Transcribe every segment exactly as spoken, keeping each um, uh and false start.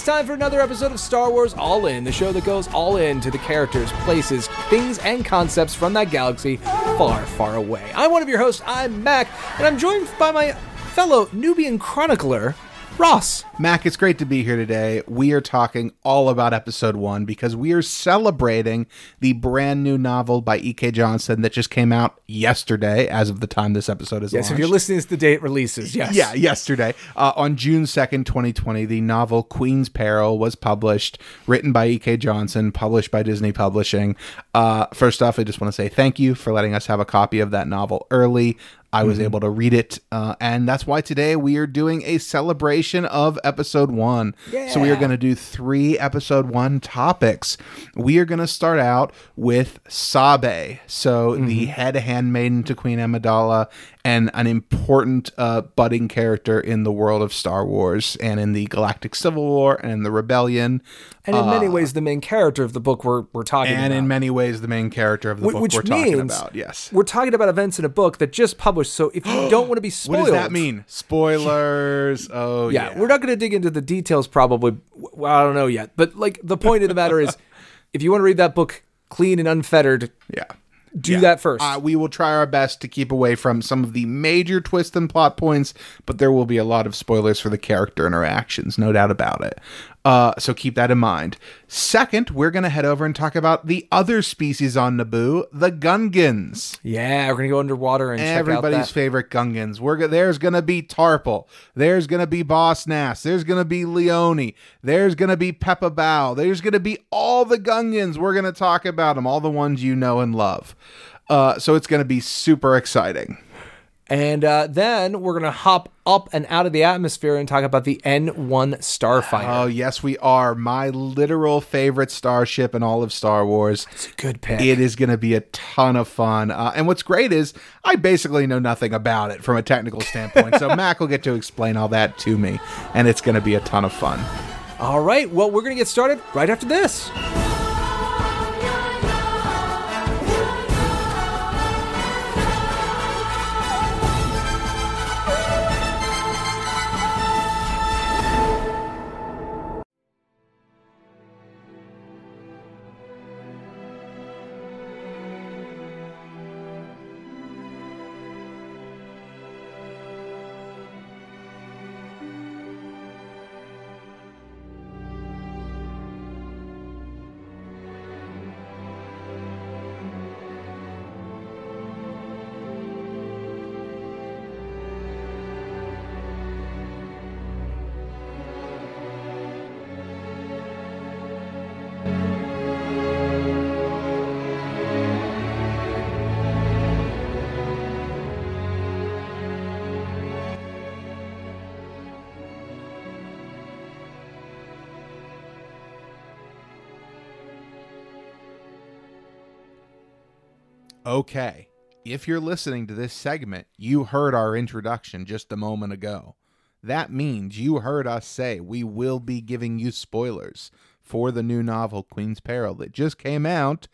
It's time for another episode of Star Wars All In, the show that goes all in to the characters, places, things, and concepts from that galaxy far, far away. I'm one of your hosts, I'm Mac, and I'm joined by my fellow Nubian chronicler, Ross. Mac, it's great to be here today. We are talking all about episode one because we are celebrating the brand new novel by E K. Johnson that just came out yesterday as of the time this episode is yes, launched. Yes, if you're listening, it's the day it releases. Yes. Yeah, yesterday. Uh, on June second, twenty twenty, the novel Queen's Peril was published, written by E K. Johnson, published by Disney Publishing. Uh, first off, I just want to say thank you for letting us have a copy of that novel early. I was mm-hmm. able to read it, uh, and that's why today we are doing a celebration of episode one. Yeah. So we are going to do three episode one topics. We are going to start out with Sabé, so mm-hmm. the head handmaiden to Queen Amidala, and an important uh, budding character in the world of Star Wars and in the Galactic Civil War and in the Rebellion. And in uh, many ways, the main character of the book we're, we're talking and about. And in many ways, the main character of the Wh- book we're talking about, yes. We're talking about events in a book that just published, so if you don't want to be spoiled... What does that mean? Spoilers. Oh, yeah. yeah. We're not going to dig into the details probably. Well, I don't know yet. But like the point of the matter is, if you want to read that book clean and unfettered... yeah. Do yeah. that first. Uh, we will try our best to keep away from some of the major twists and plot points, but there will be a lot of spoilers for the character interactions, no doubt about it. Uh, so keep that in mind. Second, we're going to head over and talk about the other species on Naboo, the Gungans. Yeah, we're going to go underwater and Everybody's check out that. favorite Gungans. We're go- there's going to be Tarpal. There's going to be Boss Nass. There's going to be Lyonie. There's going to be Peppi Bow. There's going to be all the Gungans. We're going to talk about them, all the ones you know and love. Uh, so it's going to be super exciting. And uh, then we're going to hop up and out of the atmosphere and talk about the N one Starfighter. Oh, yes, we are. My literal favorite starship in all of Star Wars. It's a good pick. It is going to be a ton of fun. Uh, and what's great is I basically know nothing about it from a technical standpoint. So Mac will get to explain all that to me. And it's going to be a ton of fun. All right. Well, we're going to get started right after this. Okay, if you're listening to this segment, you heard our introduction just a moment ago. That means you heard us say we will be giving you spoilers for the new novel, Queen's Peril, that just came out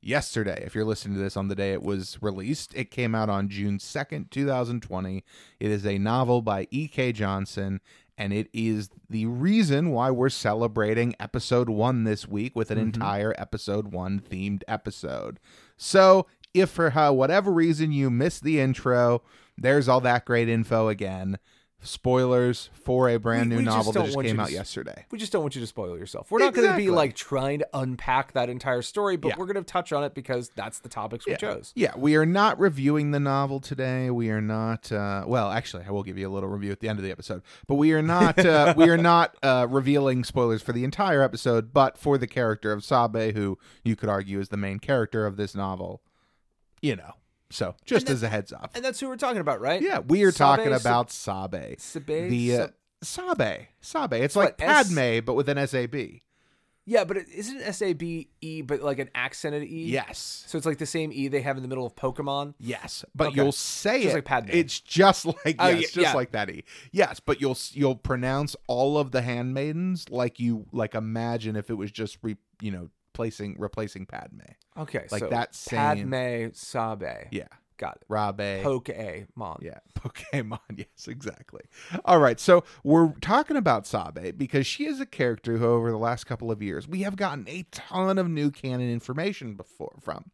yesterday. If you're listening to this on the day it was released, it came out on June second, twenty twenty. It is a novel by E K. Johnson, and it is the reason why we're celebrating episode one this week with an mm-hmm. entire episode one themed episode. So... if for how, whatever reason you missed the intro, there's all that great info again. Spoilers for a brand we, new we novel just that just came out to, yesterday. We just don't want you to spoil yourself. We're not exactly. going to be like trying to unpack that entire story, but yeah. we're going to touch on it because that's the topics we yeah. chose. Yeah, we are not reviewing the novel today. We are not. Uh, well, actually, I will give you a little review at the end of the episode. But we are not. Uh, we are not uh, revealing spoilers for the entire episode, but for the character of Sabé, who you could argue is the main character of this novel. You know, so just that, as a heads up. And that's who we're talking about, right? Yeah, we are Sabé, talking about Sabé. Sabé? The, uh, Sabé. Sabé. It's what, like Padme, S- but with an S A B. Yeah, but it isn't S A B E, but like an accented E? Yes. So it's like the same E they have in the middle of Pokemon? Yes, but okay. you'll say just it. Just like Padme. It's just like, yes, oh, yeah, just yeah. like that E. Yes, but you'll you'll pronounce all of the handmaidens like you, like imagine if it was just, re, you know, Placing, replacing Padme. Okay, like so that same Padme Sabé. Yeah, Got it. Rabe. Pokemon. Yeah, Pokemon. Yes, exactly. All right, so we're talking about Sabé because she is a character who, over the last couple of years, we have gotten a ton of new canon information before from.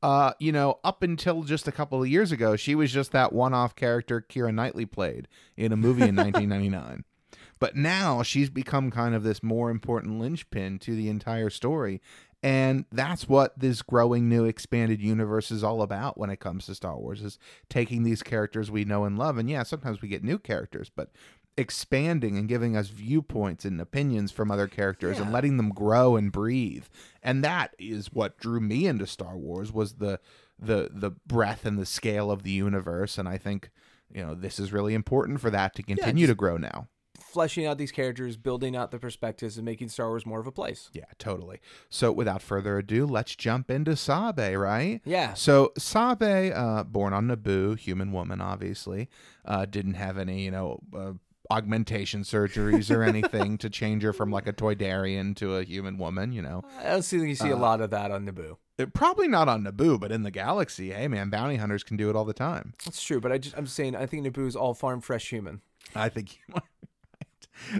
Uh, you know, up until just a couple of years ago, she was just that one-off character Keira Knightley played in a movie in nineteen ninety-nine. But now she's become kind of this more important linchpin to the entire story. And that's what this growing new expanded universe is all about when it comes to Star Wars, is taking these characters we know and love. And yeah, sometimes we get new characters, but expanding and giving us viewpoints and opinions from other characters yeah. and letting them grow and breathe. And that is what drew me into Star Wars, was the the the breadth and the scale of the universe. And I think, you know, this is really important for that to continue yeah, just- to grow now. Fleshing out these characters, building out the perspectives, and making Star Wars more of a place. Yeah, totally. So without further ado, let's jump into Sabé, right? Yeah. So Sabé, uh, born on Naboo, human woman, obviously, uh, didn't have any, you know, uh, augmentation surgeries or anything to change her from like a Toydarian to a human woman, you know. I don't see you see uh, a lot of that on Naboo. It, probably not on Naboo, but in the galaxy, hey man, bounty hunters can do it all the time. That's true, but I just, I'm saying, I think Naboo's all farm fresh human. I think you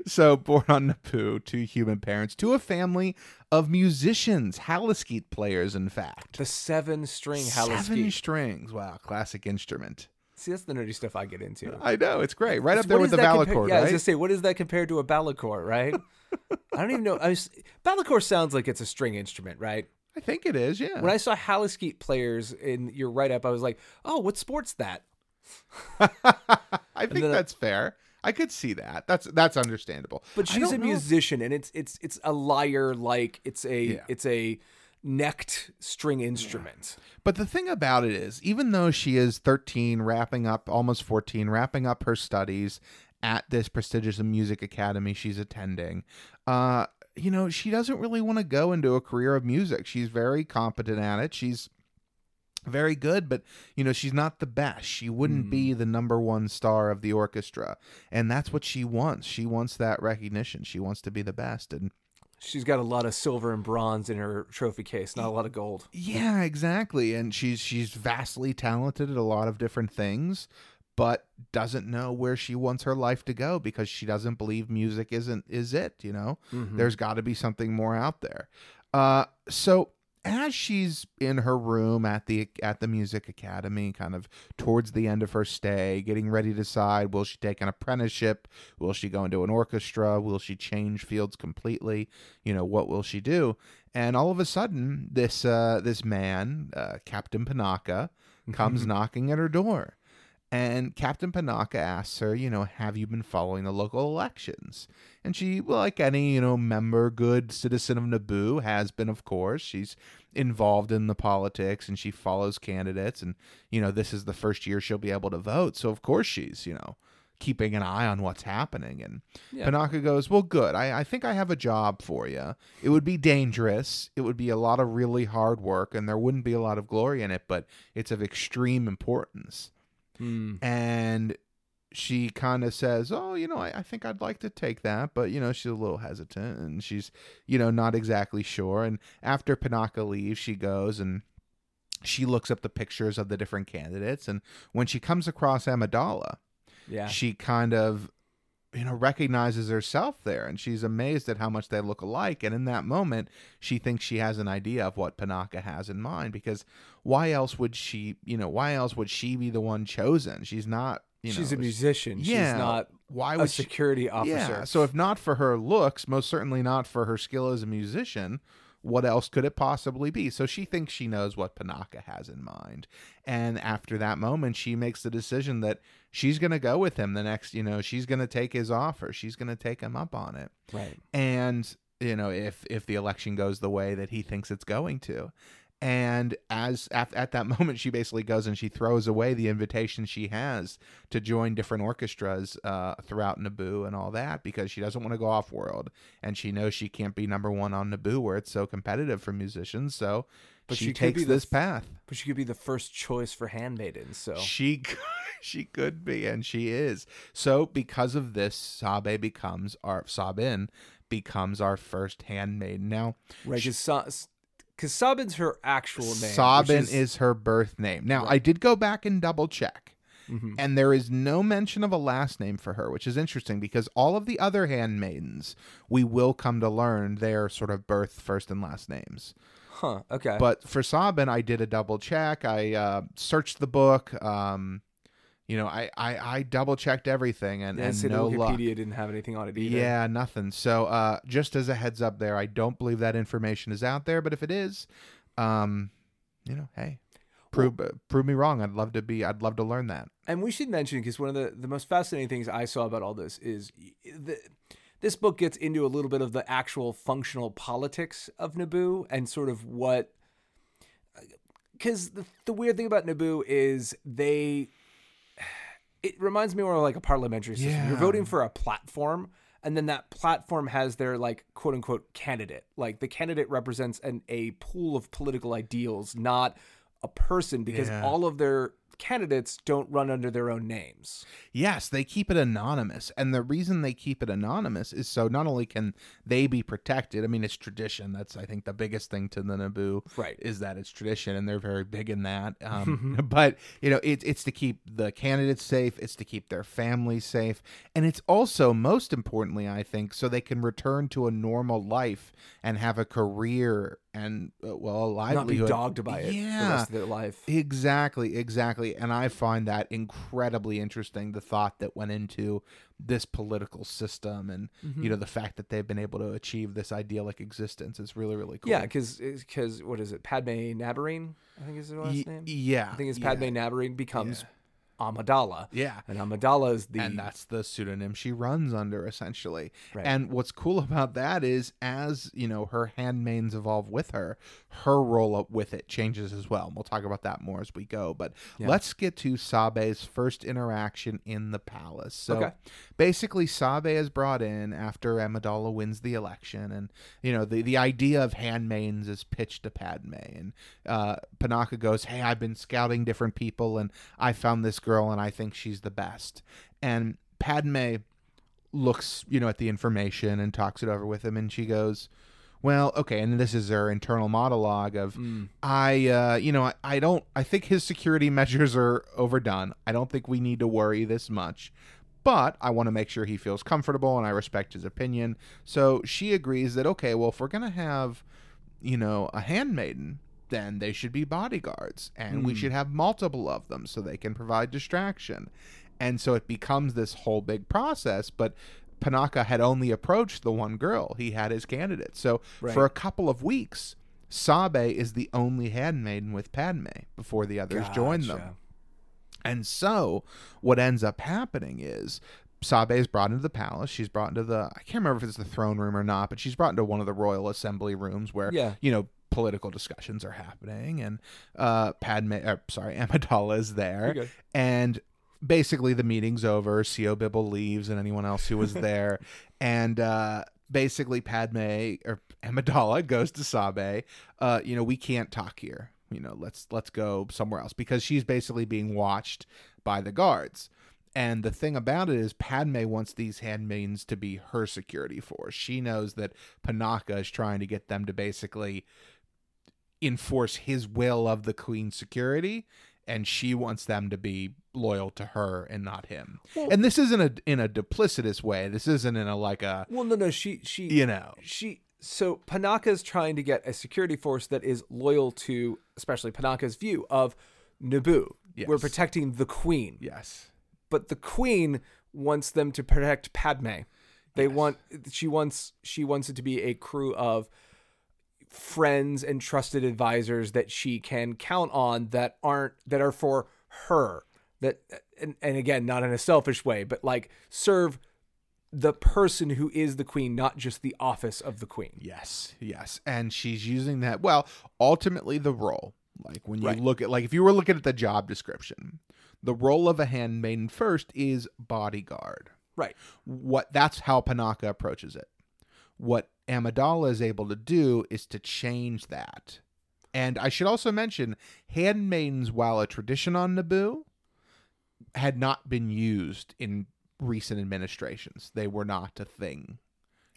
So, born on Naboo to human parents, to a family of musicians, haleskeet players, in fact. The seven-string haleskeet. Seven strings. Wow, classic instrument. See, that's the nerdy stuff I get into. I know, it's great. Right it's, up there with the Balacore, compar- right? Yeah, I was going to say, what is that compared to a Balacore, right? I don't even know. I was, Balacore sounds like it's a string instrument, right? I think it is, yeah. When I saw haleskeet players in your write-up, I was like, oh, what sport's that? I think that's I- fair. I could see that. That's that's understandable. But she's a know. musician, and it's it's it's a lyre like it's a yeah. it's a necked string instrument. Yeah. But the thing about it is, even though she is thirteen, wrapping up almost fourteen, wrapping up her studies at this prestigious music academy she's attending, uh, you know, she doesn't really want to go into a career of music. She's very competent at it. She's very good, but you know, she's not the best. She wouldn't mm. be the number one star of the orchestra, and that's what she wants. She wants that recognition. She wants to be the best, and she's got a lot of silver and bronze in her trophy case, not a lot of gold. Yeah, exactly. And she's she's vastly talented at a lot of different things, but doesn't know where she wants her life to go because she doesn't believe music isn't is it, you know? Mm-hmm. There's got to be something more out there. Uh so as she's in her room at the at the music academy, kind of towards the end of her stay, getting ready to decide, will she take an apprenticeship? Will she go into an orchestra? Will she change fields completely? You know, what will she do? And all of a sudden, this uh, this man, uh, Captain Panaka, comes knocking at her door. And Captain Panaka asks her, you know, have you been following the local elections? And she, like any, you know, member, good citizen of Naboo, has been, of course. She's involved in the politics, and she follows candidates. And, you know, this is the first year she'll be able to vote. So, of course, she's, you know, keeping an eye on what's happening. And yeah. Panaka goes, well, good. I, I think I have a job for you. It would be dangerous. It would be a lot of really hard work, and there wouldn't be a lot of glory in it, but it's of extreme importance. Mm. And she kind of says, oh, you know, I, I think I'd like to take that. But, you know, she's a little hesitant, and she's, you know, not exactly sure. And after Panaka leaves, she goes and she looks up the pictures of the different candidates. And when she comes across Amidala, yeah. she kind of, you know, recognizes herself there, and she's amazed at how much they look alike. And in that moment, she thinks she has an idea of what Panaka has in mind, because why else would she, you know, why else would she be the one chosen? She's not, you know, she's a musician. Yeah, she's not why would a security she, officer. Yeah, so if not for her looks, most certainly not for her skill as a musician, what else could it possibly be? So she thinks she knows what Panaka has in mind. And after that moment, she makes the decision that she's going to go with him the next, you know, she's going to take his offer. She's going to take him up on it. Right. And, you know, if, if the election goes the way that he thinks it's going to. And as at, at that moment, she basically goes and she throws away the invitation she has to join different orchestras uh, throughout Naboo and all that, because she doesn't want to go off world, and she knows she can't be number one on Naboo where it's so competitive for musicians. So but she, she takes this the, path. But she could be the first choice for handmaidens. So she she could be, and she is. So because of this, Sabé becomes our Sabin becomes our first handmaiden. Now, right? She, Because Sabin's her actual name. Sabin is... is her birth name. Now, right. I did go back and double check. Mm-hmm. And there is no mention of a last name for her, which is interesting because all of the other handmaidens, we will come to learn their sort of birth first and last names. Huh, okay. But for Sabin, I did a double check. I uh, searched the book. Um, you know, I, I, I double checked everything and, yeah, and so no Wikipedia luck. Didn't have anything on it either. Yeah, nothing. So uh, just as a heads up there, I don't believe that information is out there. But if it is, um, you know, hey. Prove, uh, prove me wrong. I'd love to be, I'd love to learn that. And we should mention, because one of the, the most fascinating things I saw about all this is the, this book gets into a little bit of the actual functional politics of Naboo and sort of what, because the, the weird thing about Naboo is they, it reminds me more of like a parliamentary system. Yeah. You're voting for a platform, and then that platform has their, like, quote-unquote candidate. Like, the candidate represents an a pool of political ideals, not a person, because yeah. all of their candidates don't run under their own names. Yes, they keep it anonymous. And the reason they keep it anonymous is so not only can they be protected, I mean, it's tradition. That's, I think, the biggest thing to the Naboo, right, is that it's tradition, and they're very big in that. Um, but, you know, it, it's to keep the candidates safe. It's to keep their families safe. And it's also, most importantly, I think, so they can return to a normal life and have a career and, uh, well, a livelihood. Not be dogged by it yeah, the rest of their life. Exactly, exactly. And I find that incredibly interesting, the thought that went into this political system and, mm-hmm. you know, the fact that they've been able to achieve this idyllic existence is really, really cool. Yeah, because, what is it, Padmé Naberrie, I think is her last y- name? Yeah. I think it's Padmé yeah. Naberrie becomes... Yeah. Amidala. Yeah. And Amidala is the... And that's the pseudonym she runs under, essentially. Right. And what's cool about that is, as, you know, her handmaids evolve with her, her role with it changes as well. And we'll talk about that more as we go. But yeah. let's get to Sabé's first interaction in the palace. So okay. basically, Sabé is brought in after Amidala wins the election. And, you know, the, the idea of handmaids is pitched to Padme. And uh, Panaka goes, hey, I've been scouting different people, and I found this girl, and I think she's the best. And Padme looks, you know, at the information and talks it over with him, and she goes, well, okay, and this is her internal monologue of, mm. I, uh, you know, I, I don't, I think his security measures are overdone. I don't think we need to worry this much, but I want to make sure he feels comfortable, and I respect his opinion. So she agrees that, okay, well, if we're going to have, you know, a handmaiden, then they should be bodyguards, and mm. we should have multiple of them so they can provide distraction. And so it becomes this whole big process, but Panaka had only approached the one girl. He had his candidate. So right. for a couple of weeks, Sabé is the only handmaiden with Padme before the others gotcha. join them. And so what ends up happening is Sabé is brought into the palace. She's brought into the, I can't remember if it's the throne room or not, but she's brought into one of the royal assembly rooms where, yeah. you know, political discussions are happening, and uh, Padme, or, sorry, Amidala is there, and basically the meeting's over. Sio Bibble leaves, and anyone else who was there, and uh, basically Padme or Amidala goes to Sabé. Uh, you know, we can't talk here. You know, let's let's go somewhere else, because she's basically being watched by the guards. And the thing about it is, Padme wants these handmaidens to be her security force. She knows that Panaka is trying to get them to basically enforce his will of the queen's security, and she wants them to be loyal to her and not him. Well, and this isn't a, in a duplicitous way. This isn't in a like a well, no, no. She, she, you know, she. So Panaka is trying to get a security force that is loyal to, especially Panaka's view of Naboo. Yes. We're protecting the queen. Yes, but the queen wants them to protect Padme. They yes. want she wants she wants it to be a crew of friends and trusted advisors that she can count on, that aren't that are for her, that and, and again, not in a selfish way, but like serve the person who is the queen, not just the office of the queen. Yes, yes. And she's using that, well, ultimately the role. Like when you right. look at, like if you were looking at the job description, the role of a handmaiden first is bodyguard. Right. What that's how Panaka approaches it. What Amidala is able to do is to change that. And I should also mention, handmaidens, while a tradition on Naboo, had not been used in recent administrations. They were not a thing.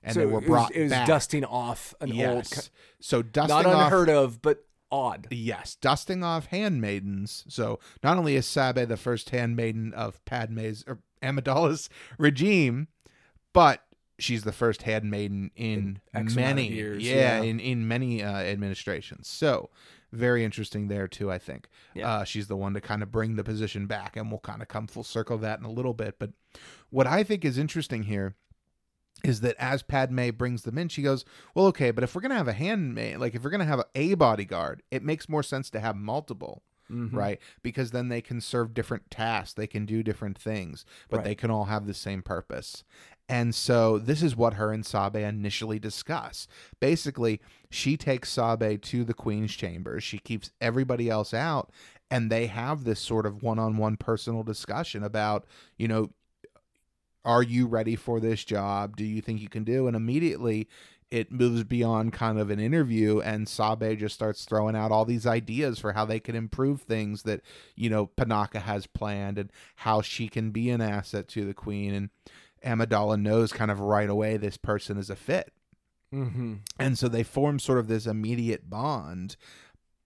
and so they were brought back. It was, it was dusting off an yes. old... Co- so dusting not unheard off, of, but odd. Yes, dusting off handmaidens. So not only is Sabé the first handmaiden of Padmé's or Amidala's regime, but she's the first handmaiden in, in many years. Yeah, yeah, in in many uh, administrations. So very interesting there too, I think. Yeah. Uh, she's the one to kind of bring the position back, and we'll kind of come full circle that in a little bit. But what I think is interesting here is that as Padmé brings them in, she goes, well, okay, but if we're going to have a handmaid, like if we're going to have a bodyguard, it makes more sense to have multiple, mm-hmm. right? Because then they can serve different tasks. They can do different things, but right. they can all have the same purpose. And so this is what her and Sabé initially discuss. Basically, she takes Sabé to the Queen's chambers. She keeps everybody else out, and they have this sort of one-on-one personal discussion about, you know, are you ready for this job? Do you think you can do? And immediately it moves beyond kind of an interview, and Sabé just starts throwing out all these ideas for how they can improve things that, you know, Panaka has planned and how she can be an asset to the Queen. And Amidala knows kind of right away this person is a fit. Mm-hmm. And so they form sort of this immediate bond,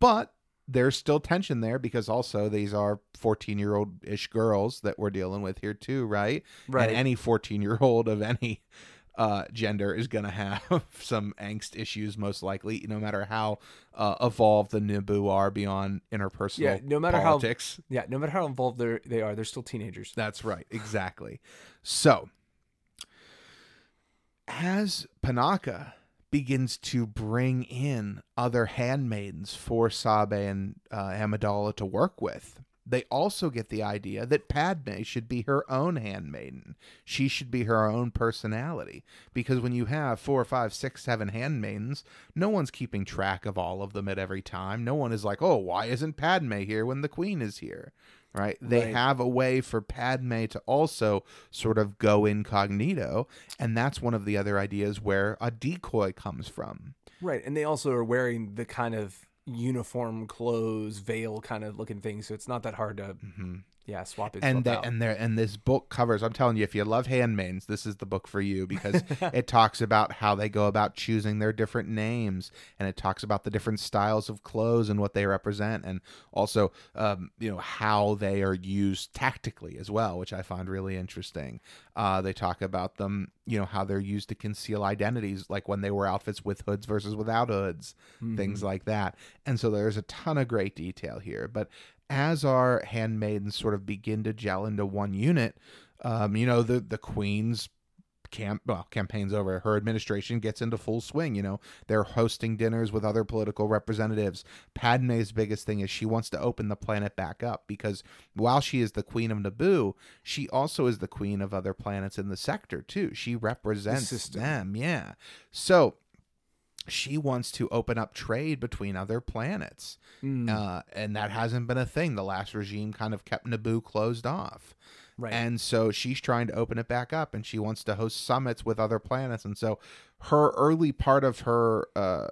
but there's still tension there because also these are fourteen-year-old-ish girls that we're dealing with here too, right? Right. And any fourteen-year-old of any uh, gender is going to have some angst issues most likely, no matter how uh, evolved the Naboo are beyond interpersonal yeah, no matter politics. How, yeah, no matter how involved they are, they're still teenagers. That's right, exactly. So... as Panaka begins to bring in other handmaidens for Sabé and uh, Amidala to work with, they also get the idea that Padmé should be her own handmaiden. She should be her own personality. Because when you have four, five, six, seven handmaidens, no one's keeping track of all of them at every time. No one is like, oh, why isn't Padmé here when the Queen is here? Right. They right. have a way for Padmé to also sort of go incognito. And that's one of the other ideas where a decoy comes from. Right. And they also are wearing the kind of uniform clothes, veil kind of looking thing. So it's not that hard to, mm-hmm. yeah, swap it. And they, and, and this book covers, I'm telling you, if you love handmaidens, this is the book for you because it talks about how they go about choosing their different names. And it talks about the different styles of clothes and what they represent. And also, um, you know, how they are used tactically as well, which I find really interesting. Uh, they talk about them, you know, how they're used to conceal identities, like when they wear outfits with hoods versus without hoods, mm-hmm. things like that. And so there's a ton of great detail here. But as our handmaidens sort of begin to gel into one unit, um, you know, the, the Queen's camp, well, campaign's over. Her administration gets into full swing. You know, they're hosting dinners with other political representatives. Padmé's biggest thing is she wants to open the planet back up because while she is the Queen of Naboo, she also is the queen of other planets in the sector too. She represents the system. them. Yeah. So she wants to open up trade between other planets. Mm. Uh, and that hasn't been a thing. The last regime kind of kept Naboo closed off. Right. And so she's trying to open it back up, and she wants to host summits with other planets. And so her early part of her uh,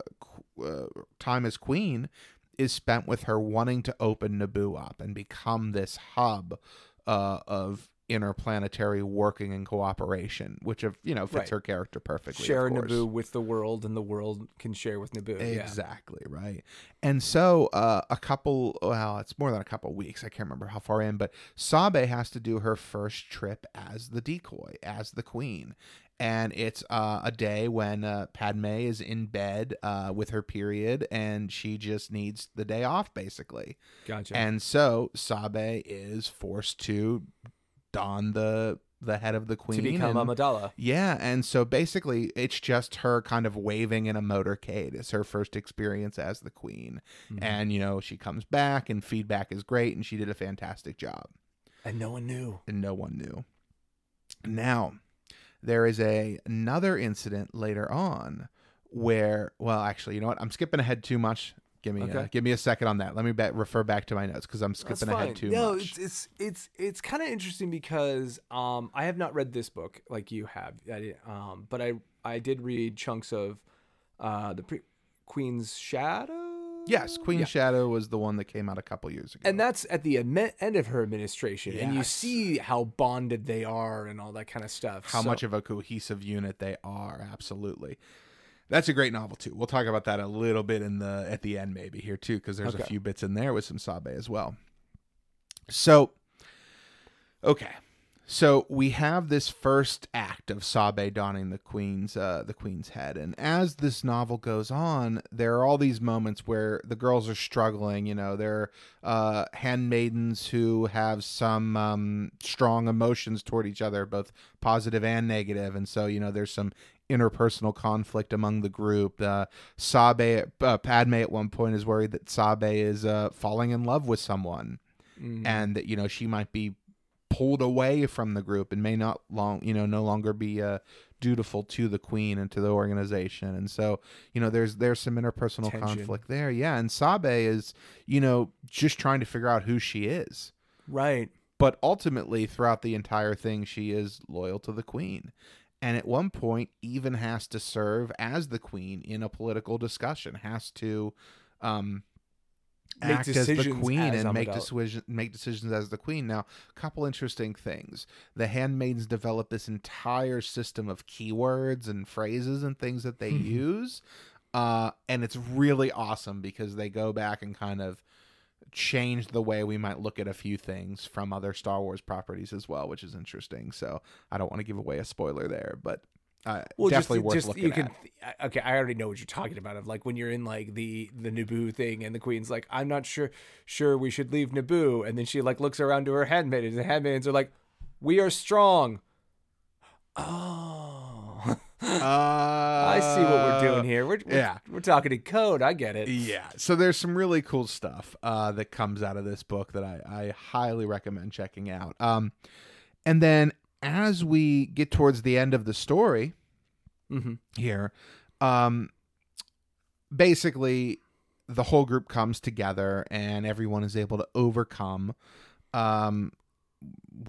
uh, time as queen is spent with her wanting to open Naboo up and become this hub uh, of interplanetary working and cooperation, which, of you know, fits right. her character perfectly. Share Naboo with the world, and the world can share with Naboo. Exactly, yeah. right. And so uh, a couple, well, it's more than a couple weeks. I can't remember how far in, but Sabé has to do her first trip as the decoy, as the queen. And it's uh, a day when uh, Padmé is in bed uh, with her period, and she just needs the day off, basically. Gotcha. And so Sabé is forced to don the the head of the queen to become and, Amidala. Yeah, and so basically it's just her kind of waving in a motorcade. It's her first experience as the queen, mm-hmm. and you know she comes back, and feedback is great, and she did a fantastic job. And no one knew. And no one knew. Now there is a another incident later on where, well, actually, you know what? I'm skipping ahead too much. Give me, okay. uh, give me a second on that. Let me bet, refer back to my notes because I'm skipping ahead too no, much. No, it's it's it's, it's kind of interesting because um, I have not read this book like you have, I, um, but I I did read chunks of uh, the pre- Queen's Shadow. Yes, Queen's yeah. Shadow was the one that came out a couple years ago. And that's at the end of her administration. Yes. And you see how bonded they are and all that kind of stuff. How so. much of a cohesive unit they are, absolutely. That's a great novel, too. We'll talk about that a little bit in the at the end maybe here, too, because there's okay. a few bits in there with some Sabé as well. So, okay. So we have this first act of Sabé donning the queen's uh, the queen's head, and as this novel goes on, there are all these moments where the girls are struggling. You know, they're uh, handmaidens who have some um, strong emotions toward each other, both positive and negative, and so you know there's some interpersonal conflict among the group. Uh, Sabé, uh, Padmé at one point is worried that Sabé is uh, falling in love with someone, mm. and that you know she might be pulled away from the group and may not long, you know, no longer be uh, dutiful to the queen and to the organization. And so, you know, there's there's some interpersonal Tension. conflict there. Yeah. And Sabé is, you know, just trying to figure out who she is. Right. But ultimately, throughout the entire thing, she is loyal to the queen. And at one point, even has to serve as the queen in a political discussion, has to um Make act as the queen as and make decisions make decisions as the queen. Now, a couple interesting things. The handmaidens develop this entire system of keywords and phrases and things that they mm-hmm. use. Uh, and it's really awesome because they go back and kind of change the way we might look at a few things from other Star Wars properties as well, which is interesting. So I don't want to give away a spoiler there, but Uh, well, definitely just, worth just, looking you can, at. Okay, I already know what you're talking about. Of like when you're in like the the Naboo thing, and the queen's like, "I'm not sure, sure we should leave Naboo," and then she like looks around to her handmaidens, and the handmaidens are like, "We are strong." Oh, uh, I see what we're doing here. We're, we're yeah, we're talking in code. I get it. Yeah. So there's some really cool stuff uh, that comes out of this book that I, I highly recommend checking out. Um, and then. As we get towards the end of the story mm-hmm. here, um, basically the whole group comes together and everyone is able to overcome um,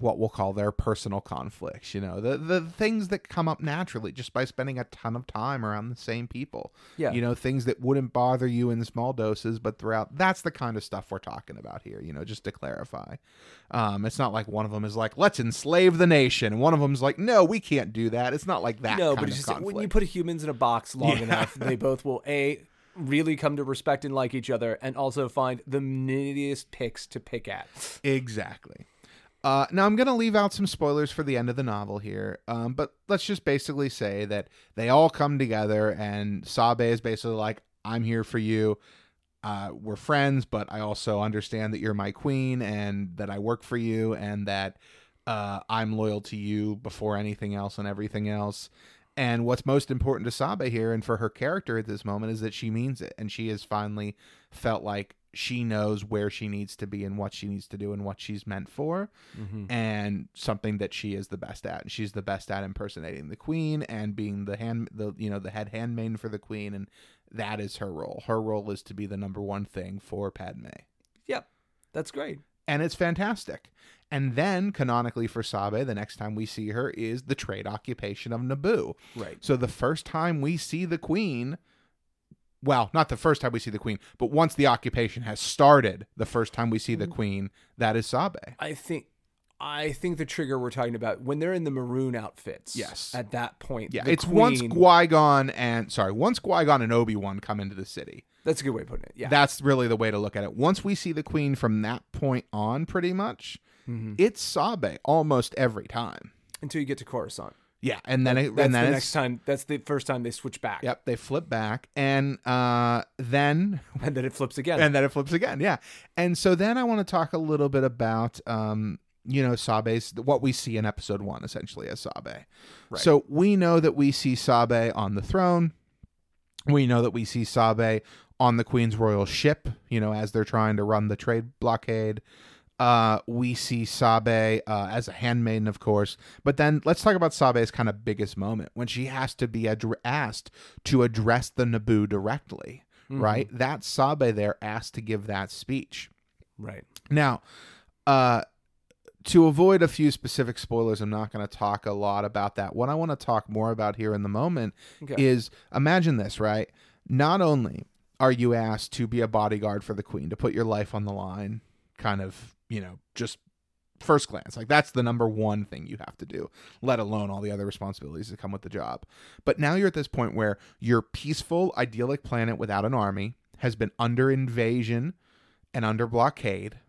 what we'll call their personal conflicts. You know, the, the things that come up naturally just by spending a ton of time around the same people. Yeah. You know, things that wouldn't bother you in small doses, but throughout, that's the kind of stuff we're talking about here, you know, just to clarify. Um, it's not like one of them is like, let's enslave the nation. And one of them's like, no, we can't do that. It's not like that. No, kind but it's of just conflict. When you put humans in a box long yeah. enough, they both will A, really come to respect and like each other, and also find the nittiest picks to pick at. Exactly. Uh, now, I'm going to leave out some spoilers for the end of the novel here, um, but let's just basically say that they all come together and Sabé is basically like, I'm here for you. Uh, we're friends, but I also understand that you're my queen and that I work for you and that uh, I'm loyal to you before anything else and everything else. And what's most important to Sabé here and for her character at this moment is that she means it, and she has finally felt like she knows where she needs to be and what she needs to do and what she's meant for mm-hmm. and something that she is the best at. And she's the best at impersonating the queen and being the hand, the, you know, the head handmaiden for the queen. And that is her role. Her role is to be the number one thing for Padme. Yep. That's great. And it's fantastic. And then canonically for Sabé, the next time we see her is the trade occupation of Naboo. Right. So the first time we see the queen, well, not the first time we see the queen, but once the occupation has started, the first time we see the queen, that is Sabé. I think I think the trigger we're talking about, when they're in the maroon outfits. Yes. At that point. Yeah, it's queen... once Qui-Gon and, sorry, once Qui-Gon and Obi-Wan come into the city. That's a good way of putting it, yeah. That's really the way to look at it. Once we see the queen from that point on, pretty much, mm-hmm. it's Sabé almost every time. Until you get to Coruscant. Yeah, and then, it, that's and then the next time. That's the first time they switch back. Yep, they flip back, and uh, then and then it flips again, and then it flips again. Yeah, and so then I want to talk a little bit about um, you know Sabé's what we see in episode one essentially as Sabé. Right. So we know that we see Sabé on the throne. We know that we see Sabé on the Queen's royal ship. You know, as they're trying to run the trade blockade. Uh, we see Sabé uh, as a handmaiden, of course, but then let's talk about Sabé's kind of biggest moment when she has to be ad- asked to address the Naboo directly, mm-hmm. right? That's Sabé there asked to give that speech. Right. Now, uh, to avoid a few specific spoilers, I'm not going to talk a lot about that. What I want to talk more about here in the moment okay. is, imagine this, right? Not only are you asked to be a bodyguard for the queen, to put your life on the line, kind of, you know, just first glance. Like, that's the number one thing you have to do, let alone all the other responsibilities that come with the job. But now you're at this point where your peaceful, idyllic planet without an army has been under invasion and under blockade.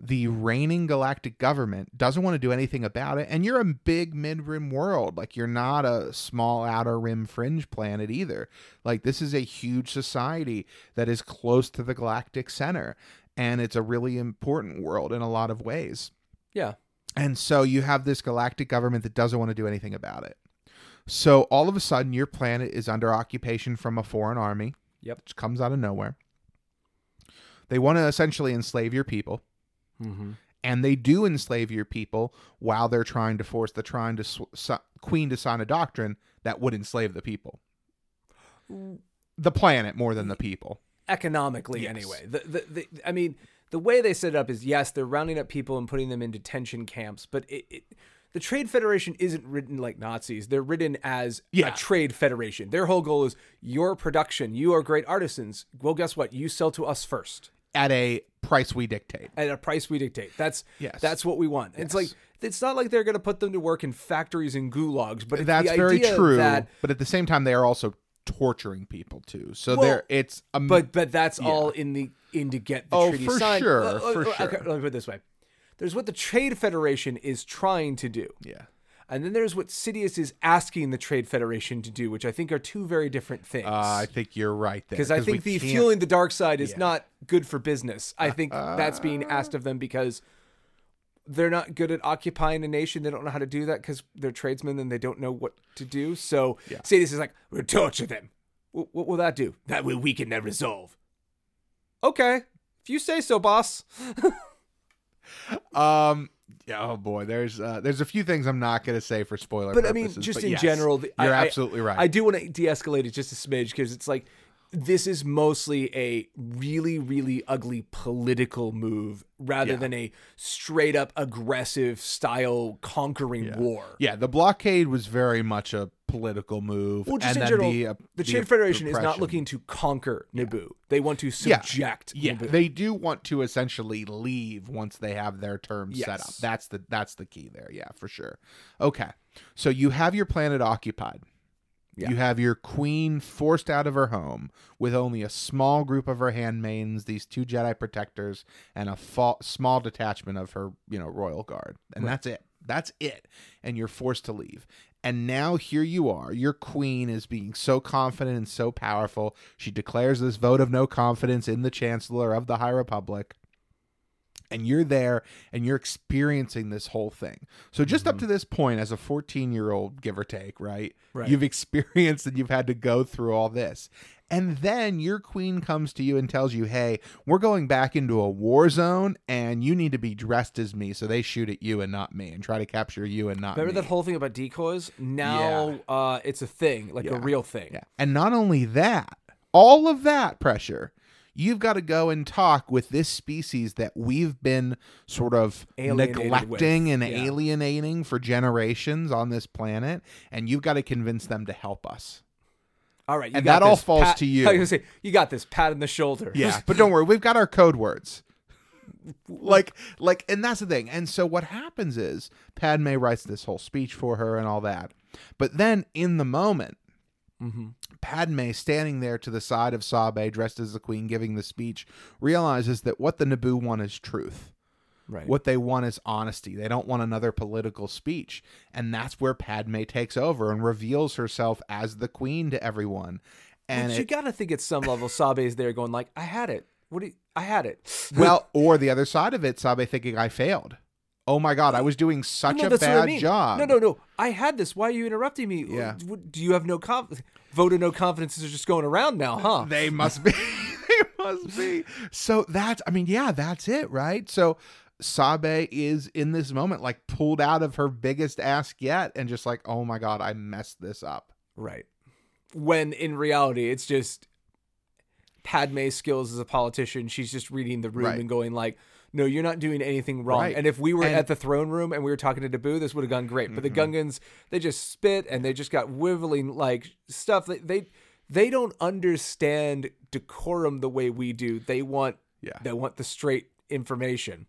The reigning galactic government doesn't want to do anything about it, and you're a big mid-rim world. Like, you're not a small outer rim fringe planet either. Like, this is a huge society that is close to the galactic center, and it's a really important world in a lot of ways. Yeah. And so you have this galactic government that doesn't want to do anything about it. So all of a sudden, your planet is under occupation from a foreign army. Yep. Which comes out of nowhere. They want to essentially enslave your people. Mm-hmm. And they do enslave your people while they're trying to force the trying to sw- su- queen to sign a doctrine that would enslave the people, the planet more than the people. Economically, yes. Anyway. The, the, the, I mean, the way they set it up is, yes, they're rounding up people and putting them in detention camps, but it, it, the Trade Federation isn't written like Nazis. They're written as yeah. a trade federation. Their whole goal is your production. You are great artisans. Well, guess what? You sell to us first. At a price we dictate. At a price we dictate. That's yes. that's what we want. Yes. It's like, it's not like they're going to put them to work in factories and gulags, but that's the very idea true. That, but at the same time, they are also torturing people too. So well, there, it's um, but but that's yeah. all in the in to get the oh, treaty for signed. Sure, uh, for uh, sure. Okay, let me put it this way: there's what the Trade Federation is trying to do. Yeah. And then there's what Sidious is asking the Trade Federation to do, which I think are two very different things. Uh, I think you're right there. Because I think the can't... fueling the dark side is yeah. not good for business. I think uh, that's being asked of them because they're not good at occupying a nation. They don't know how to do that because they're tradesmen and they don't know what to do. So yeah. Sidious is like, we'll torture them. W- what will that do? That will weaken their resolve. Okay. If you say so, boss. um... Yeah, oh boy, there's uh, there's a few things I'm not going to say for spoiler but, purposes. But I mean, just in yes, general, the, you're I, absolutely right. I, I do want to de-escalate it just a smidge because it's like this is mostly a really, really ugly political move rather yeah. than a straight up aggressive style conquering yeah. war. Yeah, the blockade was very much a political move. Well, just and in general, the, uh, the Trade Federation oppression. Is not looking to conquer Naboo. Yeah. They want to subject yeah. Naboo. Yeah, they do want to essentially leave once they have their terms yes. set up. That's the that's the key there. Yeah, for sure. Okay, so you have your planet occupied. Yeah. You have your queen forced out of her home with only a small group of her handmaidens, these two Jedi protectors, and a fa- small detachment of her, you know, royal guard. And right. that's it. That's it. And you're forced to leave. And now here you are. Your queen is being so confident and so powerful. She declares this vote of no confidence in the Chancellor of the High Republic. And you're there and you're experiencing this whole thing. So just mm-hmm. up to this point as a fourteen-year-old, give or take, right? right? You've experienced and you've had to go through all this. And then your queen comes to you and tells you, hey, we're going back into a war zone and you need to be dressed as me. So they shoot at you and not me and try to capture you and not Remember me. Remember that whole thing about decoys? Now yeah. uh, it's a thing, like yeah. a real thing. Yeah. And not only that, all of that pressure. You've got to go and talk with this species that we've been sort of neglecting with. and yeah. alienating for generations on this planet, and you've got to convince them to help us. All right, you and got that this all falls pat, to you. I was gonna say, you got this pat on the shoulder. Yeah, but don't worry, we've got our code words. Like, like, and that's the thing. And so what happens is Padme writes this whole speech for her and all that, but then in the moment. Mm-hmm. Padme, standing there to the side of Sabé, dressed as the queen, giving the speech, realizes that what the Naboo want is truth. Right. What they want is honesty. They don't want another political speech. And that's where Padme takes over and reveals herself as the queen to everyone. And it, you got to think at some level, Sabé's there going like, I had it. What do you, I had it. Well, or the other side of it, Sabé thinking I failed. Oh my God, I was doing such no, a bad I mean. job. No, no, no. I had this. Why are you interrupting me? Yeah. Do you have no confidence? Vote of no confidence is just going around now, huh? They must be. They must be. So that's, I mean, yeah, that's it, right? So Sabé is in this moment, like pulled out of her biggest ask yet and just like, oh my God, I messed this up. Right. When in reality, it's just Padme's skills as a politician. She's just reading the room right. and going like, no, you're not doing anything wrong. Right. And if we were and, at the throne room and we were talking to Naboo, this would have gone great. But mm-hmm. the Gungans, they just spit and they just got wibbling like stuff. They, they they don't understand decorum the way we do. They want yeah. they want the straight information.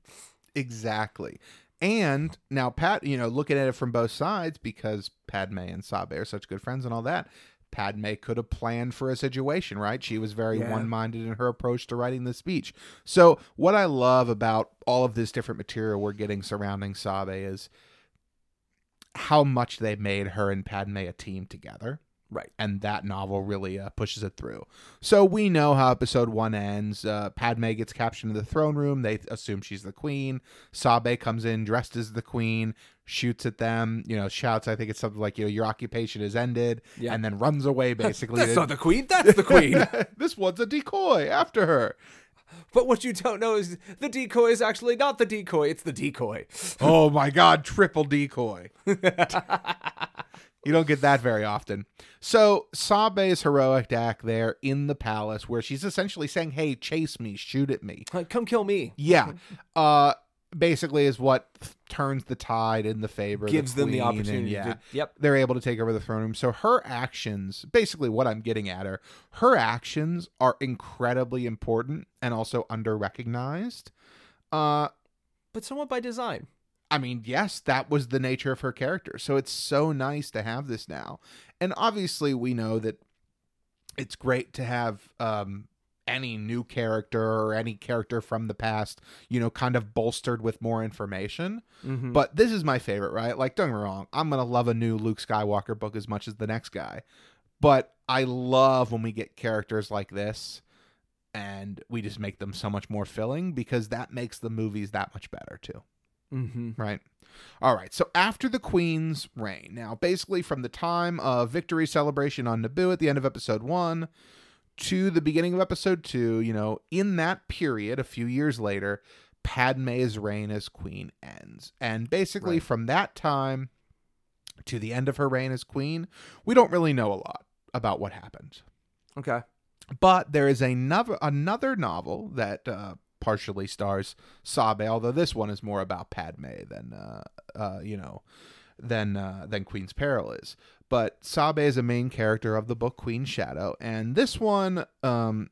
Exactly. And now, Pat, you know, looking at it from both sides, because Padme and Sabé are such good friends and all that, Padme could have planned for a situation, right? She was very yeah. one-minded in her approach to writing the speech. So what I love about all of this different material we're getting surrounding Sabé is how much they made her and Padme a team together. Right. And that novel really uh, pushes it through. So we know how episode one ends. Uh, Padme gets captured in the throne room. They assume she's the queen. Sabé comes in dressed as the queen, shoots at them, you know, shouts, I think it's something like, you know, your occupation is ended, yeah. and then runs away, basically. That's not the queen. That's the queen. This one's a decoy after her. But what you don't know is the decoy is actually not the decoy. It's the decoy. Oh, my God. Triple decoy. You don't get that very often. So Sabe's heroic act there in the palace, where she's essentially saying, hey, chase me, shoot at me. Uh, come kill me. Yeah. Uh, basically is what th- turns the tide in the favor. Gives the them the opportunity. And, yeah, to, yep. They're able to take over the throne room. So her actions, basically what I'm getting at her, her actions are incredibly important and also under-recognized. Uh, but somewhat by design. I mean, yes, that was the nature of her character. So it's so nice to have this now. And obviously we know that it's great to have um, any new character or any character from the past, you know, kind of bolstered with more information. Mm-hmm. But this is my favorite, right? Like, don't get me wrong. I'm going to love a new Luke Skywalker book as much as the next guy. But I love when we get characters like this and we just make them so much more filling, because that makes the movies that much better too. Mm-hmm. Right. All right. So after the Queen's reign, now basically from the time of victory celebration on Naboo at the end of episode one to the beginning of episode two, you know, in that period, a few years later, Padme's reign as queen ends. And basically right. from that time to the end of her reign as queen, we don't really know a lot about what happened. Okay. But there is another, another novel that, uh, partially stars Sabé, although this one is more about Padme than, uh, uh, you know, than uh, than Queen's Peril is. But Sabé is a main character of the book Queen's Shadow, and this one, um,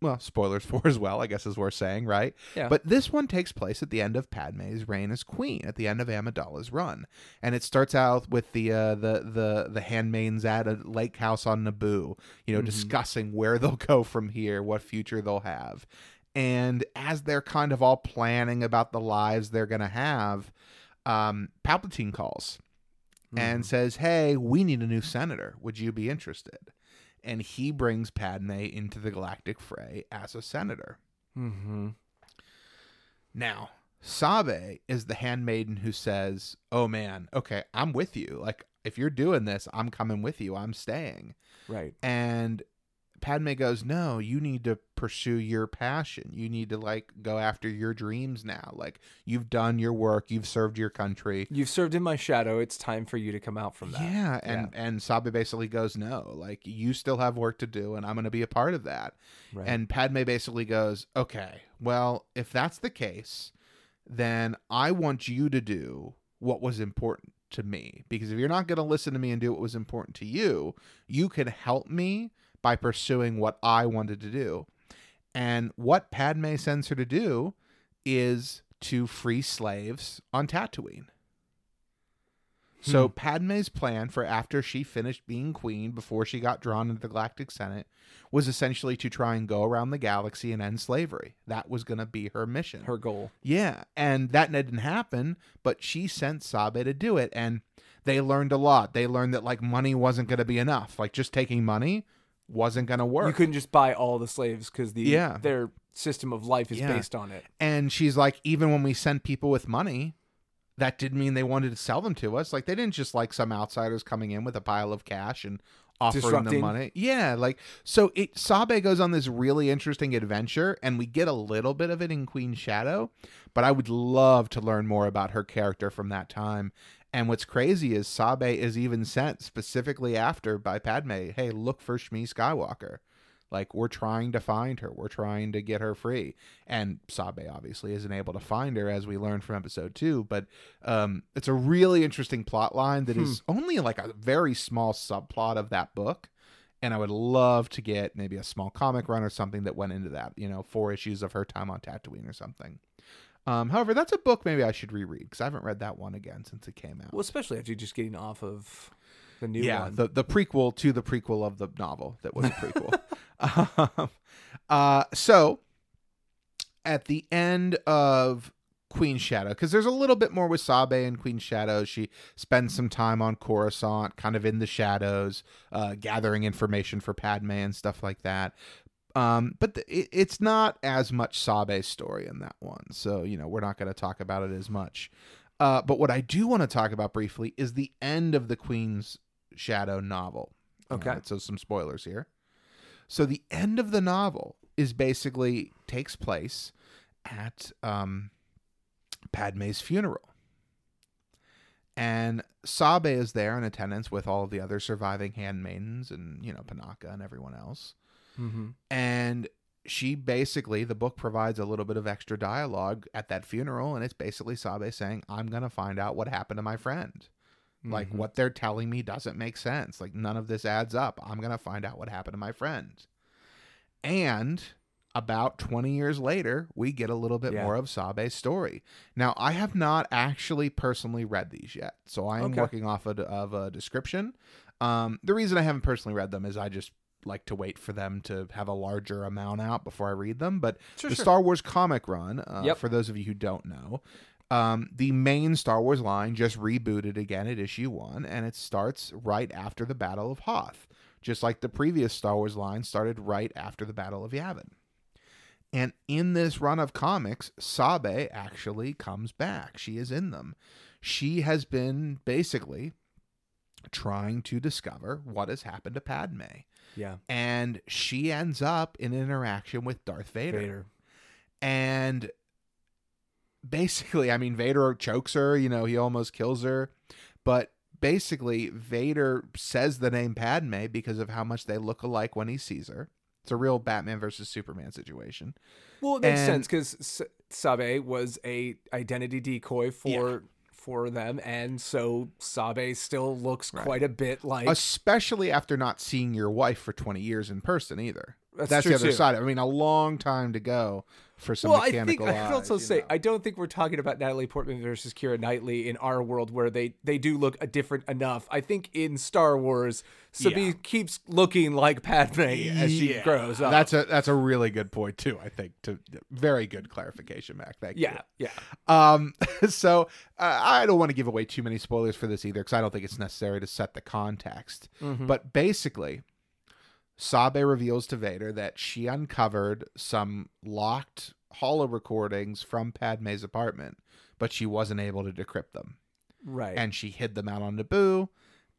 well, spoilers for as well, I guess is worth saying, right? Yeah. But this one takes place at the end of Padme's reign as queen, at the end of Amidala's run, and it starts out with the uh, the the the handmaidens at a lake house on Naboo, you know, mm-hmm. discussing where they'll go from here, what future they'll have, and as they're kind of all planning about the lives they're gonna have, um, Palpatine calls mm-hmm. and says, "Hey, we need a new senator. Would you be interested?" And he brings Padme into the galactic fray as a senator. Mm-hmm. Now, Sabé is the handmaiden who says, oh, man, okay, I'm with you. Like, if you're doing this, I'm coming with you. I'm staying. Right. And Padme goes, no, you need to pursue your passion. You need to, like, go after your dreams now. Like, you've done your work. You've served your country. You've served in my shadow. It's time for you to come out from that. Yeah, and, yeah. and Sabé basically goes, no, like, you still have work to do, and I'm going to be a part of that. Right. And Padme basically goes, okay, well, if that's the case, then I want you to do what was important to me. Because if you're not going to listen to me and do what was important to you, you can help me by pursuing what I wanted to do. And what Padme sends her to do is to free slaves on Tatooine. Hmm. So Padme's plan for after she finished being queen, before she got drawn into the Galactic Senate, was essentially to try and go around the galaxy and end slavery. That was going to be her mission. Her goal. Yeah, and that didn't happen, but she sent Sabé to do it, and they learned a lot. They learned that, like, money wasn't going to be enough. Like, just taking money wasn't going to work. You couldn't just buy all the slaves because the yeah. their system of life is yeah. based on it. And she's like, even when we sent people with money, that didn't mean they wanted to sell them to us. Like, they didn't just like some outsiders coming in with a pile of cash and offering Disrupting. them money. Yeah, like, so it Sabé goes on this really interesting adventure, and we get a little bit of it in Queen's Shadow, but I would love to learn more about her character from that time. And what's crazy is Sabé is even sent specifically after by Padme, hey, look for Shmi Skywalker. Like, we're trying to find her. We're trying to get her free. And Sabé obviously isn't able to find her, as we learned from episode two. But um, it's a really interesting plot line that hmm. is only like a very small subplot of that book. And I would love to get maybe a small comic run or something that went into that, you know, four issues of her time on Tatooine or something. Um, however, that's a book maybe I should reread because I haven't read that one again since it came out. Well, especially after just getting off of the new yeah, one. Yeah, the, the prequel to the prequel of the novel that was a prequel. um, uh, so at the end of Queen's Shadow, because there's a little bit more with Sabé and Queen's Shadow. She spends some time on Coruscant, kind of in the shadows, uh, gathering information for Padme and stuff like that. Um, but the, it, it's not as much Sabé's story in that one. So, you know, we're not going to talk about it as much. Uh, but what I do want to talk about briefly is the end of the Queen's Shadow novel. Okay. Right, so some spoilers here. So the end of the novel is basically takes place at... Um, Padme's funeral, and Sabé is there in attendance with all of the other surviving handmaidens and, you know, Panaka and everyone else. Mm-hmm. And she basically, the book provides a little bit of extra dialogue at that funeral, and it's basically Sabé saying, I'm gonna find out what happened to my friend. Mm-hmm. Like, what they're telling me doesn't make sense. Like, none of this adds up. I'm gonna find out what happened to my friend. And about twenty years later, we get a little bit yeah. more of Sabé's story. Now, I have not actually personally read these yet, so I am okay. working off of, of a description. Um, the reason I haven't personally read them is I just like to wait for them to have a larger amount out before I read them. But sure, the sure. Star Wars comic run, uh, yep. for those of you who don't know, um, the main Star Wars line just rebooted again at issue one, and it starts right after the Battle of Hoth, just like the previous Star Wars line started right after the Battle of Yavin. And in this run of comics, Sabé actually comes back. She is in them. She has been basically trying to discover what has happened to Padme. Yeah. And she ends up in an interaction with Darth Vader. Vader. And basically, I mean, Vader chokes her. You know, he almost kills her. But basically, Vader says the name Padme because of how much they look alike when he sees her. It's a real Batman versus Superman situation. Well, it makes and, sense because Sabé was a identity decoy for yeah. for them, and so Sabé still looks right. quite a bit like, especially after not seeing your wife for twenty years in person either. That's, That's the other too. side. I mean, a long time to go for some well, mechanical I think eyes, I'd also say know. I don't think we're talking about Natalie Portman versus Keira Knightley in our world where they they do look different enough. I think in Star Wars, Sabé yeah. keeps looking like Padme as she yeah. grows up. That's a that's a really good point too. I think to very good clarification, Mac. Thank yeah, you. Yeah, yeah. Um, so uh, I don't want to give away too many spoilers for this either because I don't think it's necessary to set the context. Mm-hmm. But basically, Sabé reveals to Vader that she uncovered some locked holo recordings from Padme's apartment, but she wasn't able to decrypt them. Right. And she hid them out on Naboo,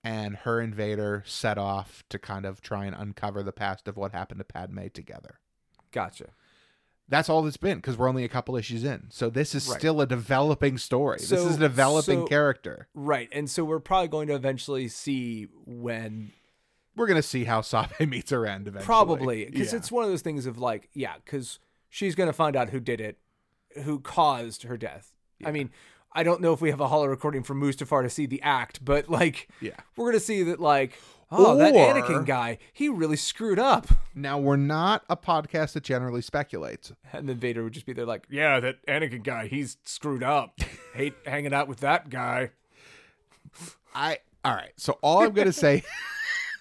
and her and Vader set off to kind of try and uncover the past of what happened to Padme together. Gotcha. That's all it's been because we're only a couple issues in. So this is right. still a developing story. So, this is a developing so, character. Right. And so we're probably going to eventually see when... We're going to see how Sabé meets her end eventually. Probably, because yeah. it's one of those things of like, yeah, because she's going to find out who did it, who caused her death. Yeah. I mean, I don't know if we have a holo recording from Mustafar to see the act, but like, yeah. we're going to see that like, oh, or, that Anakin guy, he really screwed up. Now, we're not a podcast that generally speculates. And then Vader would just be there like, yeah, that Anakin guy, he's screwed up. Hate hanging out with that guy. I, all right. So all I'm going to say...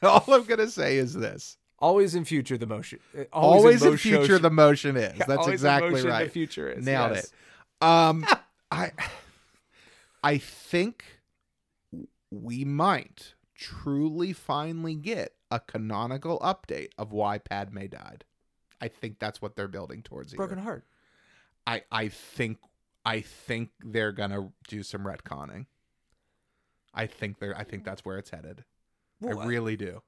All I'm going to say is this. Always in future, the motion. Always, always in future, the motion is. Yeah, that's exactly motion, right. The future is. Nailed yes. it. Um, I, I think we might truly finally get a canonical update of why Padme died. I think that's what they're building towards. Broken here. heart. I, I think I think they're going to do some retconning. I think they're. I think that's where it's headed. Well, I really do.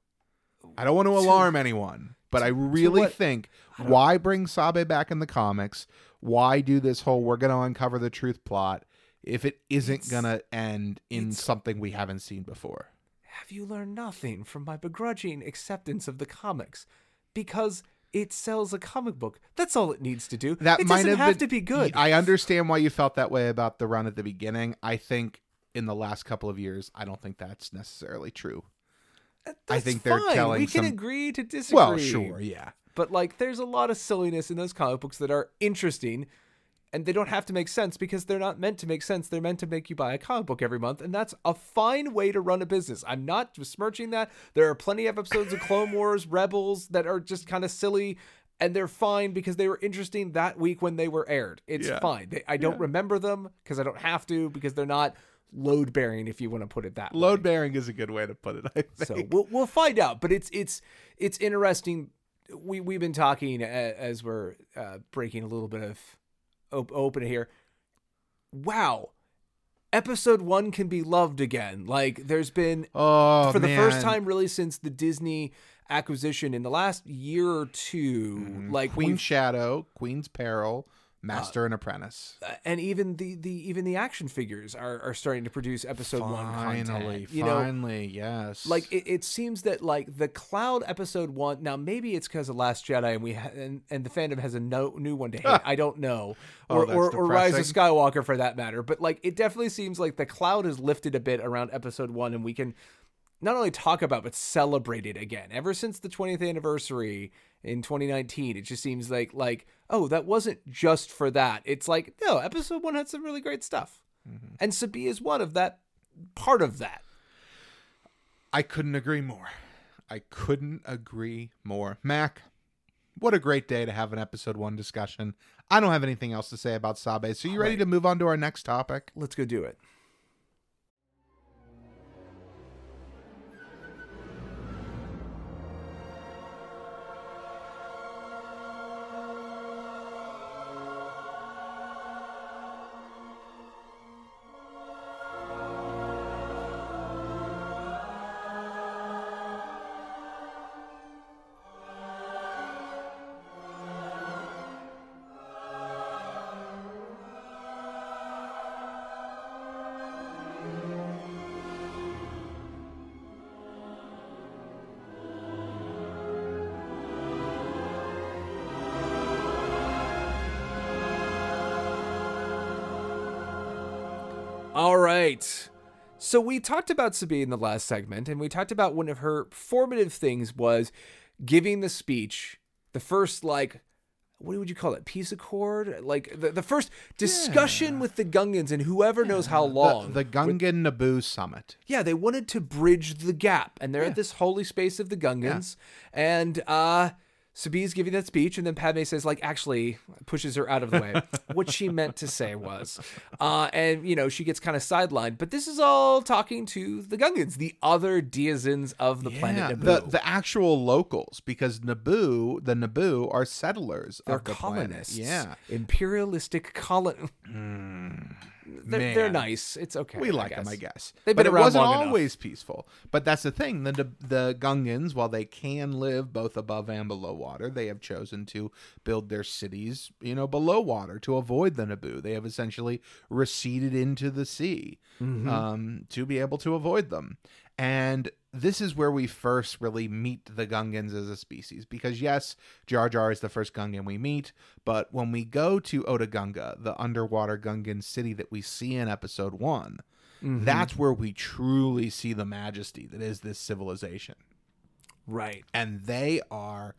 I don't want to alarm to, anyone, but I really think I why bring Sabé back in the comics? Why do this whole we're going to uncover the truth plot if it isn't going to end in something we haven't seen before? Have you learned nothing from my begrudging acceptance of the comics? Because it sells a comic book. That's all it needs to do. That it might doesn't have, have been, to be good. I understand why you felt that way about the run at the beginning. I think in the last couple of years, I don't think that's necessarily true. That's I think fine. they're telling. We can some... agree to disagree. Well, sure, yeah. But like, there's a lot of silliness in those comic books that are interesting, and they don't have to make sense because they're not meant to make sense. They're meant to make you buy a comic book every month, and that's a fine way to run a business. I'm not besmirching that. There are plenty of episodes of Clone Wars, Rebels that are just kind of silly, and they're fine because they were interesting that week when they were aired. It's yeah. fine. They, I don't yeah. remember them because I don't have to, because they're not load bearing, if you want to put it that way. Load bearing is a good way to put it, I think. So we'll we'll find out, but it's it's it's interesting. We we've been talking as we're uh, breaking a little bit of op- open here. Wow, episode one can be loved again. Like there's been oh, for man. the first time really since the Disney acquisition in the last year or two, mm-hmm. like Queen's Shadow, Queen's Peril. Master uh, and Apprentice, and even the, the even the action figures are, are starting to produce episode finally, one content. You finally, know? yes. Like it, it seems that like the Cloud episode one. Now maybe it's because of Last Jedi, and we ha- and, and the fandom has a no, new one to hate. I don't know, or oh, or, or Rise of Skywalker for that matter. But like it definitely seems like the Cloud has lifted a bit around episode one, and we can not only talk about but celebrate it again. Ever since the twentieth anniversary in twenty nineteen, it just seems like like oh, that wasn't just for that. It's like, no, episode one had some really great stuff, mm-hmm. and Sabé is one of that part of that. I couldn't agree more. I couldn't agree more, Mac. What a great day to have an episode one discussion. I don't have anything else to say about Sabé. So you All ready right. to move on to our next topic? Let's go do it. All right. So we talked about Sabé in the last segment, and we talked about one of her formative things was giving the speech, the first, like, what would you call it? Peace Accord? Like, the, the first discussion yeah. with the Gungans and whoever yeah. knows how long. The, the Gungan with, Naboo Summit. Yeah, they wanted to bridge the gap, and they're yeah. at this holy space of the Gungans, yeah. and uh, Sabé's giving that speech, and then Padmé says, like, actually pushes her out of the way. What she meant to say was, uh, and, you know, she gets kind of sidelined. But this is all talking to the Gungans, the other Deizens of the yeah, planet Naboo. The, the actual locals, because Naboo, the Naboo, are settlers. They're of the colonists. Planet. Yeah. Imperialistic colonists. Mm. They're, they're nice. It's okay. We like I them, I guess. They've been but around it wasn't long always enough. Peaceful. But that's the thing. The the Gungans, while they can live both above and below water, they have chosen to build their cities, you know, below water to avoid the Naboo. They have essentially receded into the sea mm-hmm. um, to be able to avoid them. And this is where we first really meet the Gungans as a species, because yes, Jar Jar is the first Gungan we meet, but when we go to Otoh Gunga, the underwater Gungan city that we see in episode one, mm-hmm. that's where we truly see the majesty that is this civilization. Right. And they are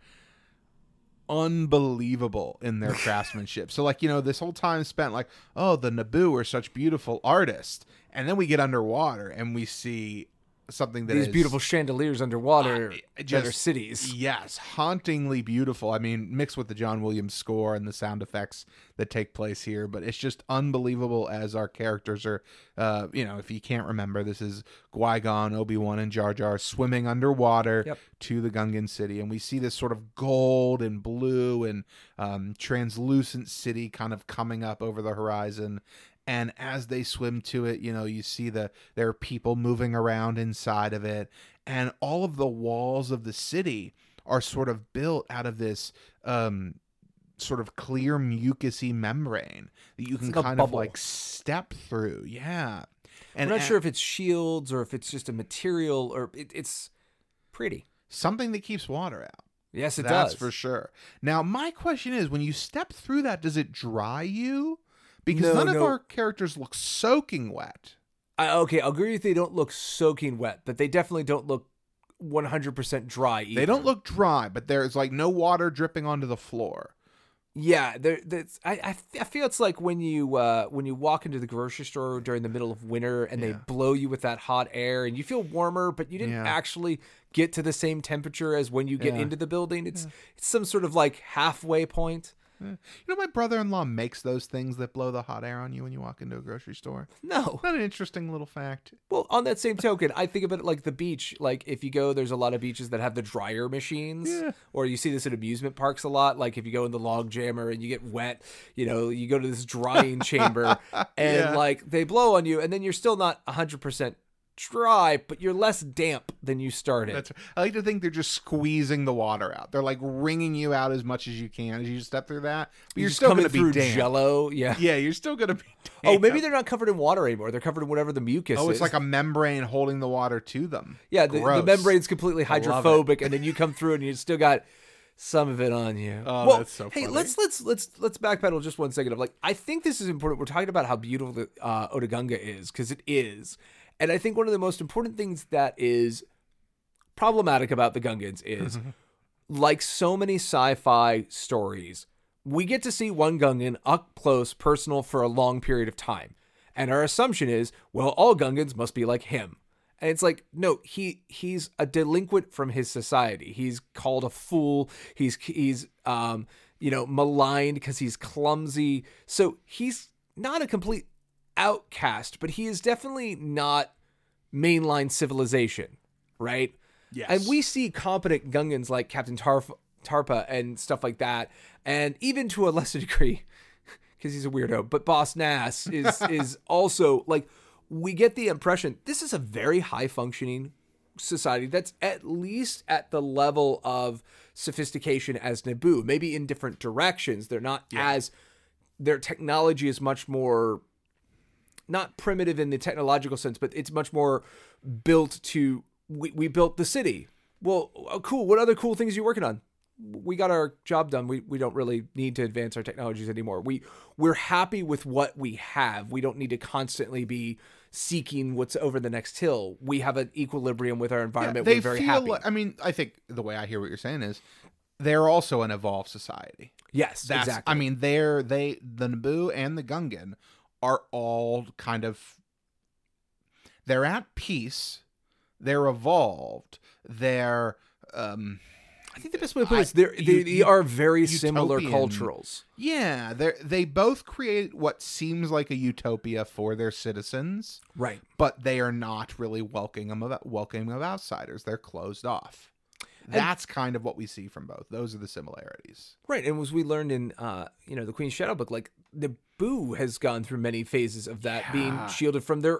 unbelievable in their craftsmanship. So like, you know, this whole time spent like, oh, the Naboo are such beautiful artists. And then we get underwater and we see something that these is, beautiful chandeliers underwater uh, just, that are cities. Yes, hauntingly beautiful. I mean, mixed with the John Williams score and the sound effects that take place here, but it's just unbelievable as our characters are, uh, you know, if you can't remember, this is Qui-Gon, Obi-Wan, and Jar Jar swimming underwater yep. to the Gungan city, and we see this sort of gold and blue and um, translucent city kind of coming up over the horizon. And as they swim to it, you know, you see the there are people moving around inside of it. And all of the walls of the city are sort of built out of this um, sort of clear mucusy membrane that you can kind of like step through. Yeah. And I'm not sure if it's shields or if it's just a material or it, it's pretty. Something that keeps water out. Yes, it does. That's for sure. Now, my question is, when you step through that, does it dry you? Because no, none no. of our characters look soaking wet. I, okay, I'll agree with you, they don't look soaking wet, but they definitely don't look one hundred percent dry either. They don't look dry, but there's like no water dripping onto the floor. Yeah, there. That's, I, I feel it's like when you uh, when you walk into the grocery store during the middle of winter and yeah. they blow you with that hot air and you feel warmer, but you didn't yeah. actually get to the same temperature as when you get yeah. into the building. It's yeah. it's some sort of like halfway point. You know, my brother-in-law makes those things that blow the hot air on you when you walk into a grocery store. No. Not an interesting little fact. Well, on that same token, I think about it like the beach. Like, if you go, there's a lot of beaches that have the dryer machines. Yeah. Or you see this at amusement parks a lot. Like, if you go in the log jammer and you get wet, you know, you go to this drying chamber and, yeah. like, they blow on you. And then you're still not one hundred percent dry, but you're less damp than you started. That's right. I like to think they're just squeezing the water out. They're like wringing you out as much as you can as you step through that. But you're, you're still going to be damp. Jello, yeah, yeah, you're still going to be. Damp. Oh, maybe they're not covered in water anymore. They're covered in whatever the mucus. Oh, it's is. Like a membrane holding the water to them. Yeah, the, the membrane's completely hydrophobic, and then you come through, and you still got some of it on you. Oh, well, that's so funny. Hey, let's let's let's let's backpedal just one second. Of like, I think this is important. We're talking about how beautiful the uh, Otoh Gunga is because it is. And I think one of the most important things that is problematic about the Gungans is, like so many sci-fi stories, we get to see one Gungan up close, personal for a long period of time. And our assumption is, well, all Gungans must be like him. And it's like, no, he he's a delinquent from his society. He's called a fool. He's, he's um, you know, maligned because he's clumsy. So he's not a complete outcast, but he is definitely not mainline civilization, right? Yes. And we see competent Gungans like Captain Tarf- Tarpa and stuff like that, and even to a lesser degree, because he's a weirdo, but Boss Nass is is also, like, we get the impression this is a very high-functioning society that's at least at the level of sophistication as Naboo, maybe in different directions. They're not yeah. as... Their technology is much more... not primitive in the technological sense, but it's much more built to, we, we built the city. Well, cool. What other cool things are you working on? We got our job done. We we don't really need to advance our technologies anymore. We, we're happy with what we have. We don't need to constantly be seeking what's over the next hill. We have an equilibrium with our environment. Yeah, we're very happy. Like, I mean, I think the way I hear what you're saying is they're also an evolved society. Yes, That's, exactly. I mean, they're, they, the Naboo and the Gungan are all kind of, they're at peace, they're evolved, they're, um... I think the best way to put it is they're, they, they are very utopian. Similar culturals. Yeah, they they both create what seems like a utopia for their citizens. Right. But they are not really welcoming of, welcoming of outsiders. They're closed off. That's and, kind of what we see from both. Those are the similarities. Right, and as we learned in, uh, you know, the Queen's Shadow book, like, the Boo has gone through many phases of that yeah. being shielded from their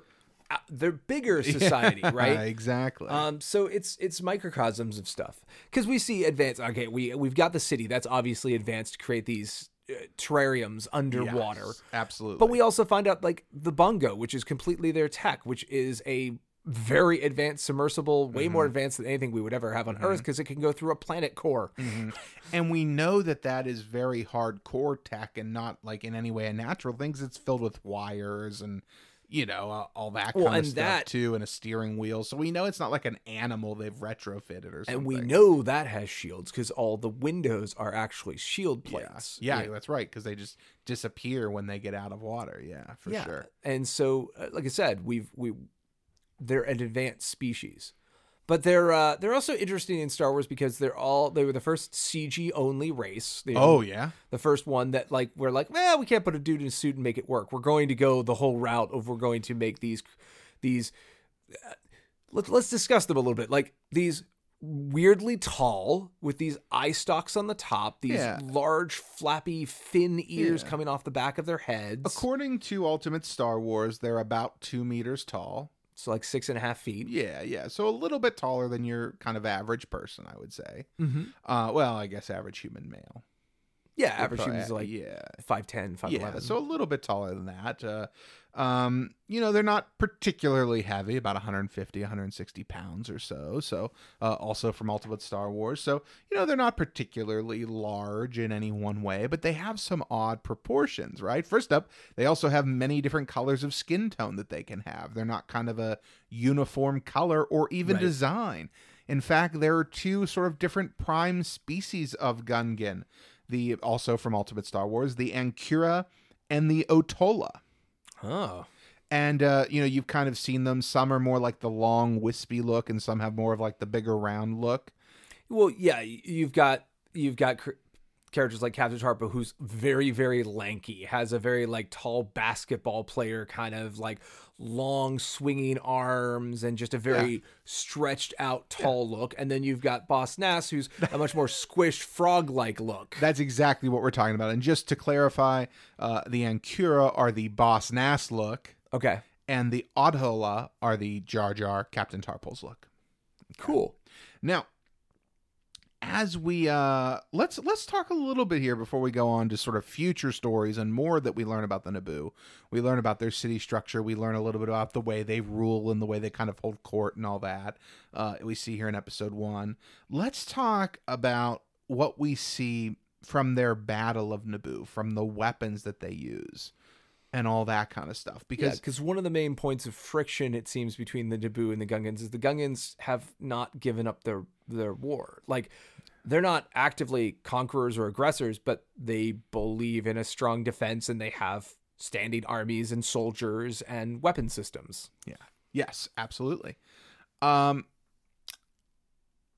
uh, their bigger society, yeah, right? Exactly. Um, so it's it's microcosms of stuff because we see advanced. Okay, we we've got the city that's obviously advanced to create these uh, terrariums underwater, yes, absolutely. But we also find out like the Bongo, which is completely their tech, which is a very advanced submersible, way mm-hmm. more advanced than anything we would ever have on mm-hmm. Earth because it can go through a planet core. Mm-hmm. And we know that that is very hardcore tech and not like in any way a natural thing because it's filled with wires and, you know, uh, all that kind well, of stuff that, too, and a steering wheel. So we know it's not like an animal they've retrofitted or something. And we know that has shields because all the windows are actually shield plates. Yeah, yeah, yeah. That's right because they just disappear when they get out of water. Yeah, for yeah. sure. And so, uh, like I said, we've... we. They're an advanced species, but they're uh, they're also interesting in Star Wars because they're all they were the first C G only race. They oh yeah, the first one that like we're like, well, we can't put a dude in a suit and make it work. We're going to go the whole route of we're going to make these these. Uh, let's let's discuss them a little bit. Like these weirdly tall with these eye stalks on the top, these yeah. large flappy fin ears yeah. coming off the back of their heads. According to Ultimate Star Wars, they're about two meters tall. So like six and a half feet. Yeah, yeah. So a little bit taller than your kind of average person, I would say. Mm-hmm. Uh, well, I guess average human male. Yeah, We're average human is like yeah. five ten, five eleven. Yeah, so a little bit taller than that. Uh, um, you know, they're not particularly heavy, about one hundred fifty, one hundred sixty pounds or so. So uh, also from Ultimate Star Wars. So, you know, they're not particularly large in any one way, but they have some odd proportions, right? First up, they also have many different colors of skin tone that they can have. They're not kind of a uniform color or even right. design. In fact, there are two sort of different prime species of Gungan, the also from Ultimate Star Wars, the Ankura and the Otola. Oh. And, uh, you know, you've kind of seen them. Some are more like the long, wispy look, and some have more of like the bigger round look. Well, yeah, you've got you've got cr- characters like Captain Tarpa, who's very, very lanky, has a very like tall basketball player kind of like long swinging arms and just a very yeah. stretched out tall yeah. look. And then you've got Boss Nass, who's a much more squished frog like look. That's exactly what we're talking about. And just to clarify, uh, the Ankura are the Boss Nass look. Okay. And the Otola are the Jar Jar Captain Tarpals look. Cool. Now, as we uh, let's let's talk a little bit here before we go on to sort of future stories and more that we learn about the Naboo. We learn about their city structure. We learn a little bit about the way they rule and the way they kind of hold court and all that. Uh, we see here in episode one. Let's talk about what we see from their battle of Naboo, from the weapons that they use and all that kind of stuff. Because because yeah, one of the main points of friction, it seems, between the Naboo and the Gungans is the Gungans have not given up their their war. Like, they're not actively conquerors or aggressors, but they believe in a strong defense, and they have standing armies and soldiers and weapon systems. Yeah. Yes, absolutely. Um,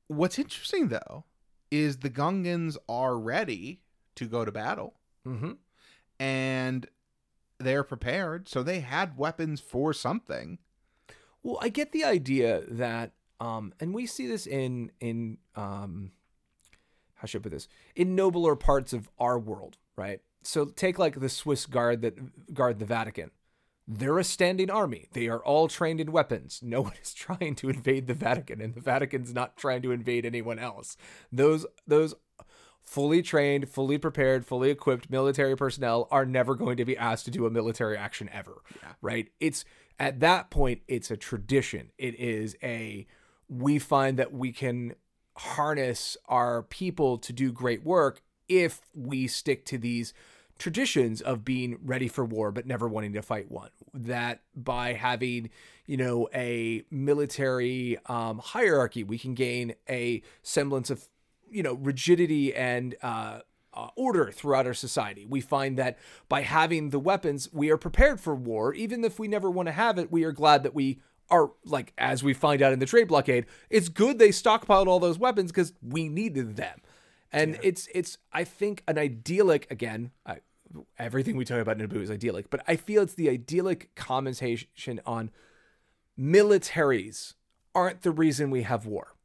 what's interesting, though, is the Gungans are ready to go to battle. Mm-hmm. And they're prepared, so they had weapons for something. Well, I get the idea that, um, and we see this in, in, um, how should I put this? In nobler parts of our world, right? So take like the Swiss guard that guard the Vatican. They're a standing army. They are all trained in weapons. No one is trying to invade the Vatican, and the Vatican's not trying to invade anyone else. Those, those fully trained, fully prepared, fully equipped military personnel are never going to be asked to do a military action ever, yeah. right? It's at that point, it's a tradition. It is a, we find that we can harness our people to do great work if we stick to these traditions of being ready for war, but never wanting to fight one. That by having, you know, a military um, hierarchy, we can gain a semblance of, you know, rigidity and uh, uh, order throughout our society. We find that by having the weapons, we are prepared for war. Even if we never want to have it, we are glad that we are, like, as we find out in the trade blockade, it's good they stockpiled all those weapons because we needed them. And yeah. it's, it's I think, an idyllic, again, I, everything we talk about in Naboo is idyllic, but I feel it's the idyllic commentation on militaries aren't the reason we have war.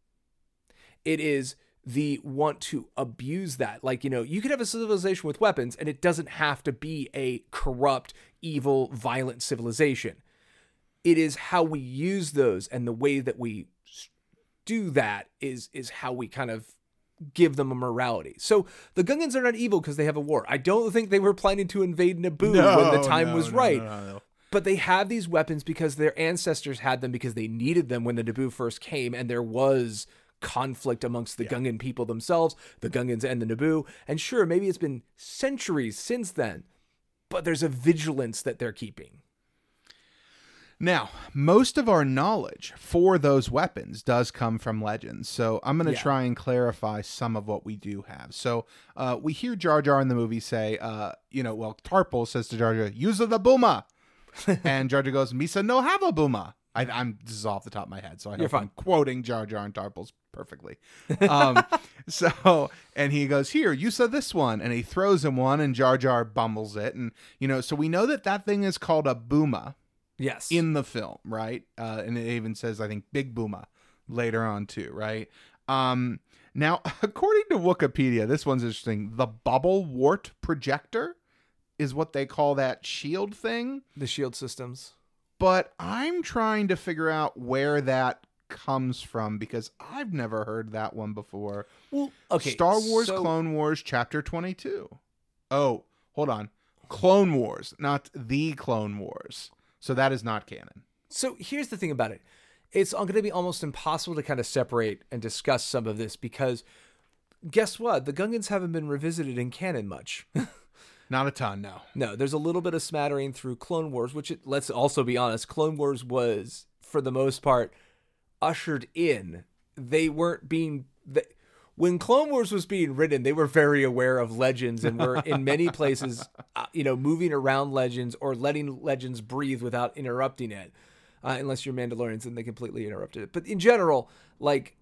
It is the want to abuse that. Like, you know, you could have a civilization with weapons and it doesn't have to be a corrupt, evil, violent civilization. It is how we use those, and the way that we do that is is how we kind of give them a morality. So the Gungans are not evil because they have a war. I don't think they were planning to invade Naboo no, when the time no, was no, right. No, no, no. But they have these weapons because their ancestors had them, because they needed them when the Naboo first came, and there was conflict amongst the yeah. Gungan people themselves, the Gungans and the Naboo. And sure, maybe it's been centuries since then, but there's a vigilance that they're keeping. Now, most of our knowledge for those weapons does come from legends, so I'm going to yeah. try and clarify some of what we do have. So uh, we hear Jar Jar in the movie say, uh, you know, well, Tarpal says to Jar Jar, use the Booma. And Jar Jar goes, Misa no have a Booma. I, I'm this is off the top of my head, so I know I'm quoting Jar Jar and Tarpals perfectly. Um, so, and he goes, here, you saw this one, and he throws him one, and Jar Jar bumbles it, and you know, so we know that that thing is called a Booma. Yes, in the film, right? Uh, and it even says, I think, Big Booma later on too, right? Um, now, according to Wikipedia, this one's interesting. The bubble wart projector is what they call that shield thing. The shield systems. But I'm trying to figure out where that comes from because I've never heard that one before. Well, okay. Star Wars so... Clone Wars Chapter twenty-two. Oh, hold on. Clone Wars, not the Clone Wars. So that is not canon. So here's the thing about it. It's going to be almost impossible to kind of separate and discuss some of this because guess what? The Gungans haven't been revisited in canon much. Not a ton, no. No, there's a little bit of smattering through Clone Wars, which, it, let's also be honest, Clone Wars was, for the most part, ushered in they weren't being... They, when Clone Wars was being written, they were very aware of legends and were in many places, uh, you know, moving around legends or letting legends breathe without interrupting it. Uh, unless you're Mandalorians and they completely interrupted it. But in general, like,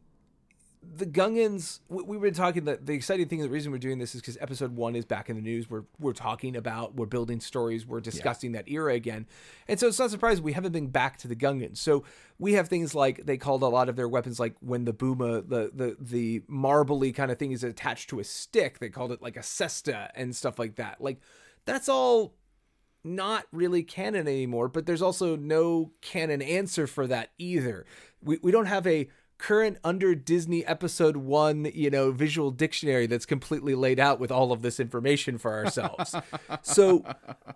the Gungans, we, we were talking that the exciting thing, the reason we're doing this is because episode one is back in the news. We're, we're talking about, we're building stories, we're discussing yeah. that era again. And so it's not surprising we haven't been back to the Gungans. So we have things like, they called a lot of their weapons, like when the Booma, the, the, the marbly kind of thing is attached to a stick, they called it like a cesta and stuff like that. Like, that's all not really canon anymore, but there's also no canon answer for that either. We, we don't have a current under Disney episode one, you know, visual dictionary that's completely laid out with all of this information for ourselves. So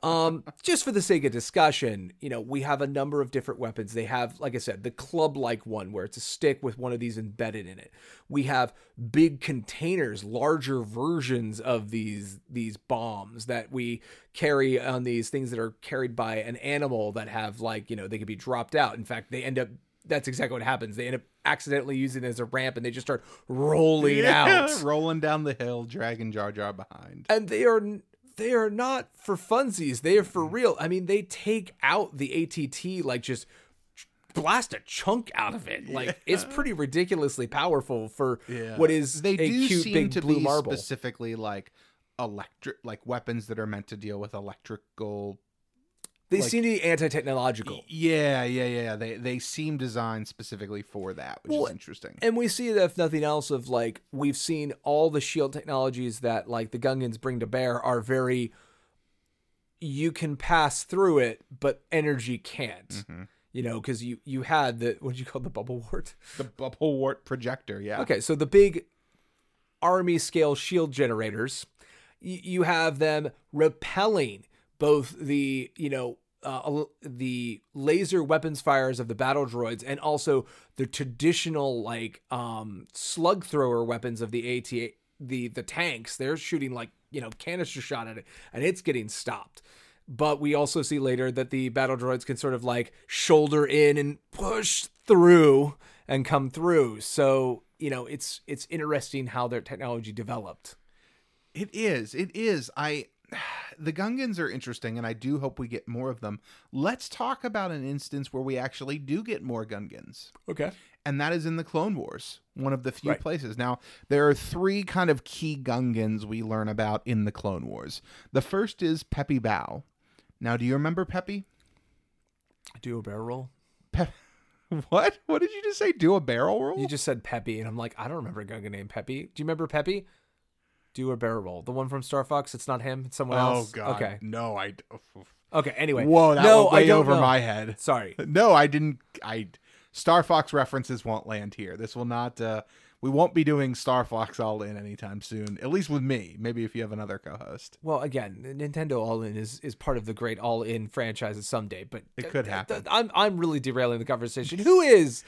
um, just for the sake of discussion, you know, we have a number of different weapons. They have, like I said, the club-like one where it's a stick with one of these embedded in it. We have big containers, larger versions of these, these bombs that we carry on these things that are carried by an animal that have, like, you know, they could be dropped out. In fact, they end up, that's exactly what happens. They end up accidentally using it as a ramp and they just start rolling yeah, out. Rolling down the hill, dragging Jar Jar behind. And they are they are not for funsies. They are for real. I mean, they take out the A T T, like, just blast a chunk out of it. Like, yeah. It's pretty ridiculously powerful for yeah. what is they a do cute seem big to blue be marble. Specifically, like, electric, like, weapons that are meant to deal with electrical... They like, seem to be anti-technological. Yeah, yeah, yeah. They they seem designed specifically for that, which well, is interesting. And we see that, if nothing else, of, like, we've seen all the shield technologies that, like, the Gungans bring to bear are very, you can pass through it, but energy can't. Mm-hmm. You know, because you, you had the, what did you call the bubble wart? The bubble wart projector, yeah. Okay, so the big army-scale shield generators, y- you have them repelling both the, you know, uh, the laser weapons fires of the battle droids and also the traditional, like, um, slug thrower weapons of the AT the the tanks. They're shooting, like, you know, canister shot at it and it's getting stopped. But we also see later that the battle droids can sort of, like, shoulder in and push through and come through. So, you know, it's it's interesting how their technology developed. It is. It is. I... The Gungans are interesting, and I do hope we get more of them. Let's talk about an instance where we actually do get more Gungans. Okay. And that is in the Clone Wars, one of the few right. places. Now, there are three kind of key Gungans we learn about in the Clone Wars. The first is Peppi Bow. Now, do you remember Peppi? Do a barrel roll? Pep- what? What did you just say? Do a barrel roll? You just said Peppi, and I'm like, I don't remember a Gungan named Peppi. Do you remember Peppi? Do a barrel roll. The one from Star Fox. It's not him. It's someone oh, else. Oh, God. Okay. No, I... Okay, anyway. Whoa, that no, went way over know. my head. Sorry. No, I didn't... I Star Fox references won't land here. This will not... Uh, we won't be doing Star Fox All In anytime soon, at least with me. Maybe if you have another co-host. Well, again, Nintendo All In is, is part of the great All In franchises someday, but... It could happen. Th- th- I'm, I'm really derailing the conversation. Who is...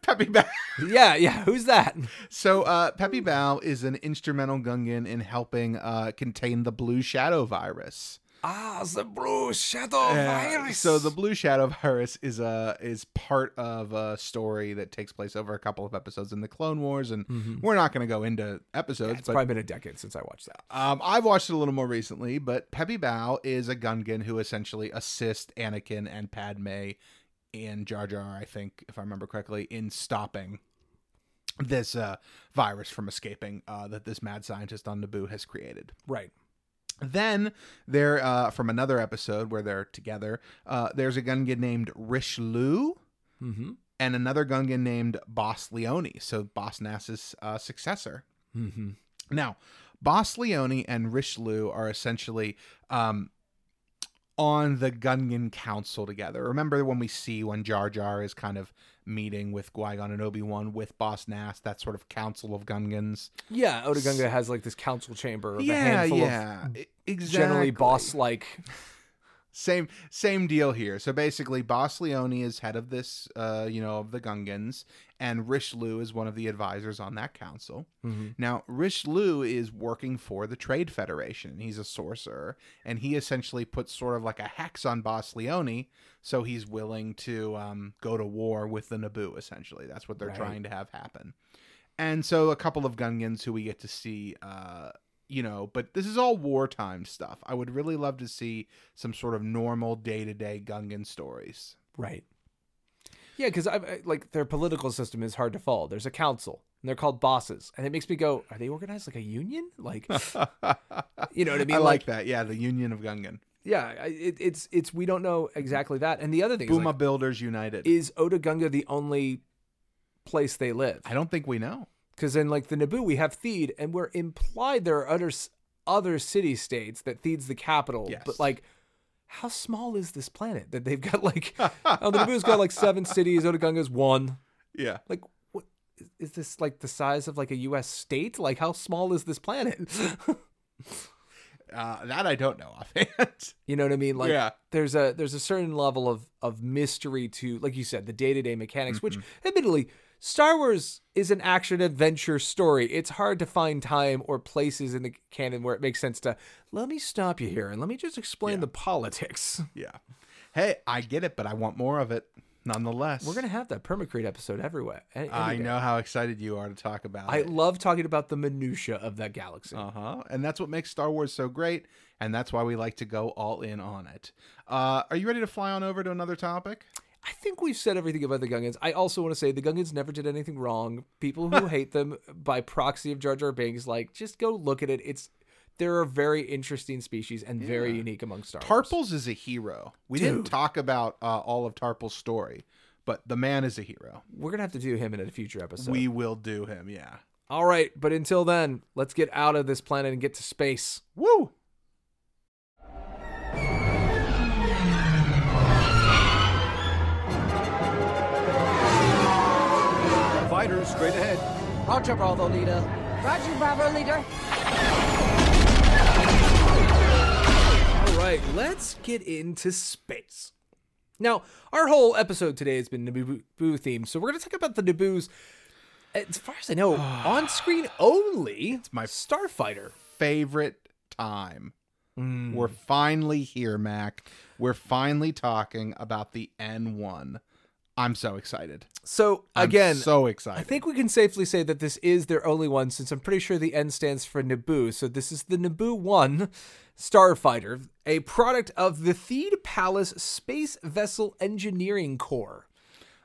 Peppi Bow. Yeah, yeah. Who's that? So uh, Peppi Bow is an instrumental Gungan in helping uh, contain the Blue Shadow virus. Ah, the Blue Shadow uh, virus. So the Blue Shadow virus is a is part of a story that takes place over a couple of episodes in the Clone Wars, and mm-hmm. we're not going to go into episodes. Yeah, it's but, probably been a decade since I watched that. Um, I've watched it a little more recently, but Peppi Bow is a Gungan who essentially assists Anakin and Padme and Jar Jar, I think, if I remember correctly, in stopping this uh, virus from escaping uh, that this mad scientist on Naboo has created. Right. Then, there uh, from another episode where they're together, uh, there's a Gungan named Rish Loo mm-hmm. and another Gungan named Boss Lyonie, so Boss Nass's uh, successor. Mm-hmm. Now, Boss Lyonie and Rish Loo are essentially um, on the Gungan Council together. Remember when we see when Jar Jar is kind of meeting with Qui-Gon and Obi-Wan with Boss Nass, that sort of council of Gungans. Yeah, Otoh Gunga has like this council chamber of yeah, a handful yeah, of exactly. generally boss-like Same same deal here. So basically, Boss Lyonie is head of this, uh, you know, of the Gungans, and Rish Loo is one of the advisors on that council. Mm-hmm. Now, Rish Loo is working for the Trade Federation. He's a sorcerer, and he essentially puts sort of like a hex on Boss Lyonie, so he's willing to um, go to war with the Naboo, essentially. That's what they're right. trying to have happen. And so a couple of Gungans who we get to see... Uh, You know, but this is all wartime stuff. I would really love to see some sort of normal day-to-day Gungan stories. Right. Yeah, because like their political system is hard to follow. There's a council, and they're called bosses, and it makes me go, "Are they organized like a union?" Like, you know what I mean? I like, like that. Yeah, the Union of Gungan. Yeah, it, it's it's we don't know exactly that. And the other thing, Buma is like, Builders United. Is Otoh Gunga the only place they live? I don't think we know. Because in, like, the Naboo, we have Theed, and we're implied there are other, other city-states that Theed's the capital. Yes. But, like, how small is this planet that they've got, like... oh, the Naboo's got, like, seven cities. Otoh Gunga's one. Yeah. Like, what is this, like, the size of, like, a U S state? Like, how small is this planet? uh, that I don't know offhand. You know what I mean? Like, yeah. there's a there's a certain level of, of mystery to, like you said, the day-to-day mechanics, mm-hmm. which, admittedly... Star Wars is an action-adventure story. It's hard to find time or places in the canon where it makes sense to, let me stop you here and let me just explain yeah. the politics. Yeah. Hey, I get it, but I want more of it nonetheless. We're going to have that Permacrete episode everywhere. Any, any I day. know how excited you are to talk about I it. I love talking about the minutia of that galaxy. Uh-huh. And that's what makes Star Wars so great, and that's why we like to go all in on it. Uh, are you ready to fly on over to another topic? I think we've said everything about the Gungans. I also want to say the Gungans never did anything wrong. People who hate them by proxy of Jar Jar Binks, like, just go look at it. It's They're a very interesting species and yeah. very unique among Star Wars. Tarpals is a hero. We Dude. didn't talk about uh, all of Tarpals' story, but the man is a hero. We're going to have to do him in a future episode. We will do him, yeah. All right, but until then, let's get out of this planet and get to space. Woo! Fighters straight ahead. Roger, Bravo, leader. Roger, Bravo, leader. All right, let's get into space. Now, our whole episode today has been Naboo themed, so we're going to talk about the Naboo's, as far as I know, on screen only. It's my starfighter favorite time. Mm. We're finally here, Mac. We're finally talking about the N one. I'm so excited. So again, I'm so excited. I think we can safely say that this is their only one, since I'm pretty sure the N stands for Naboo. So this is the Naboo one Starfighter, a product of the Theed Palace Space Vessel Engineering Corps.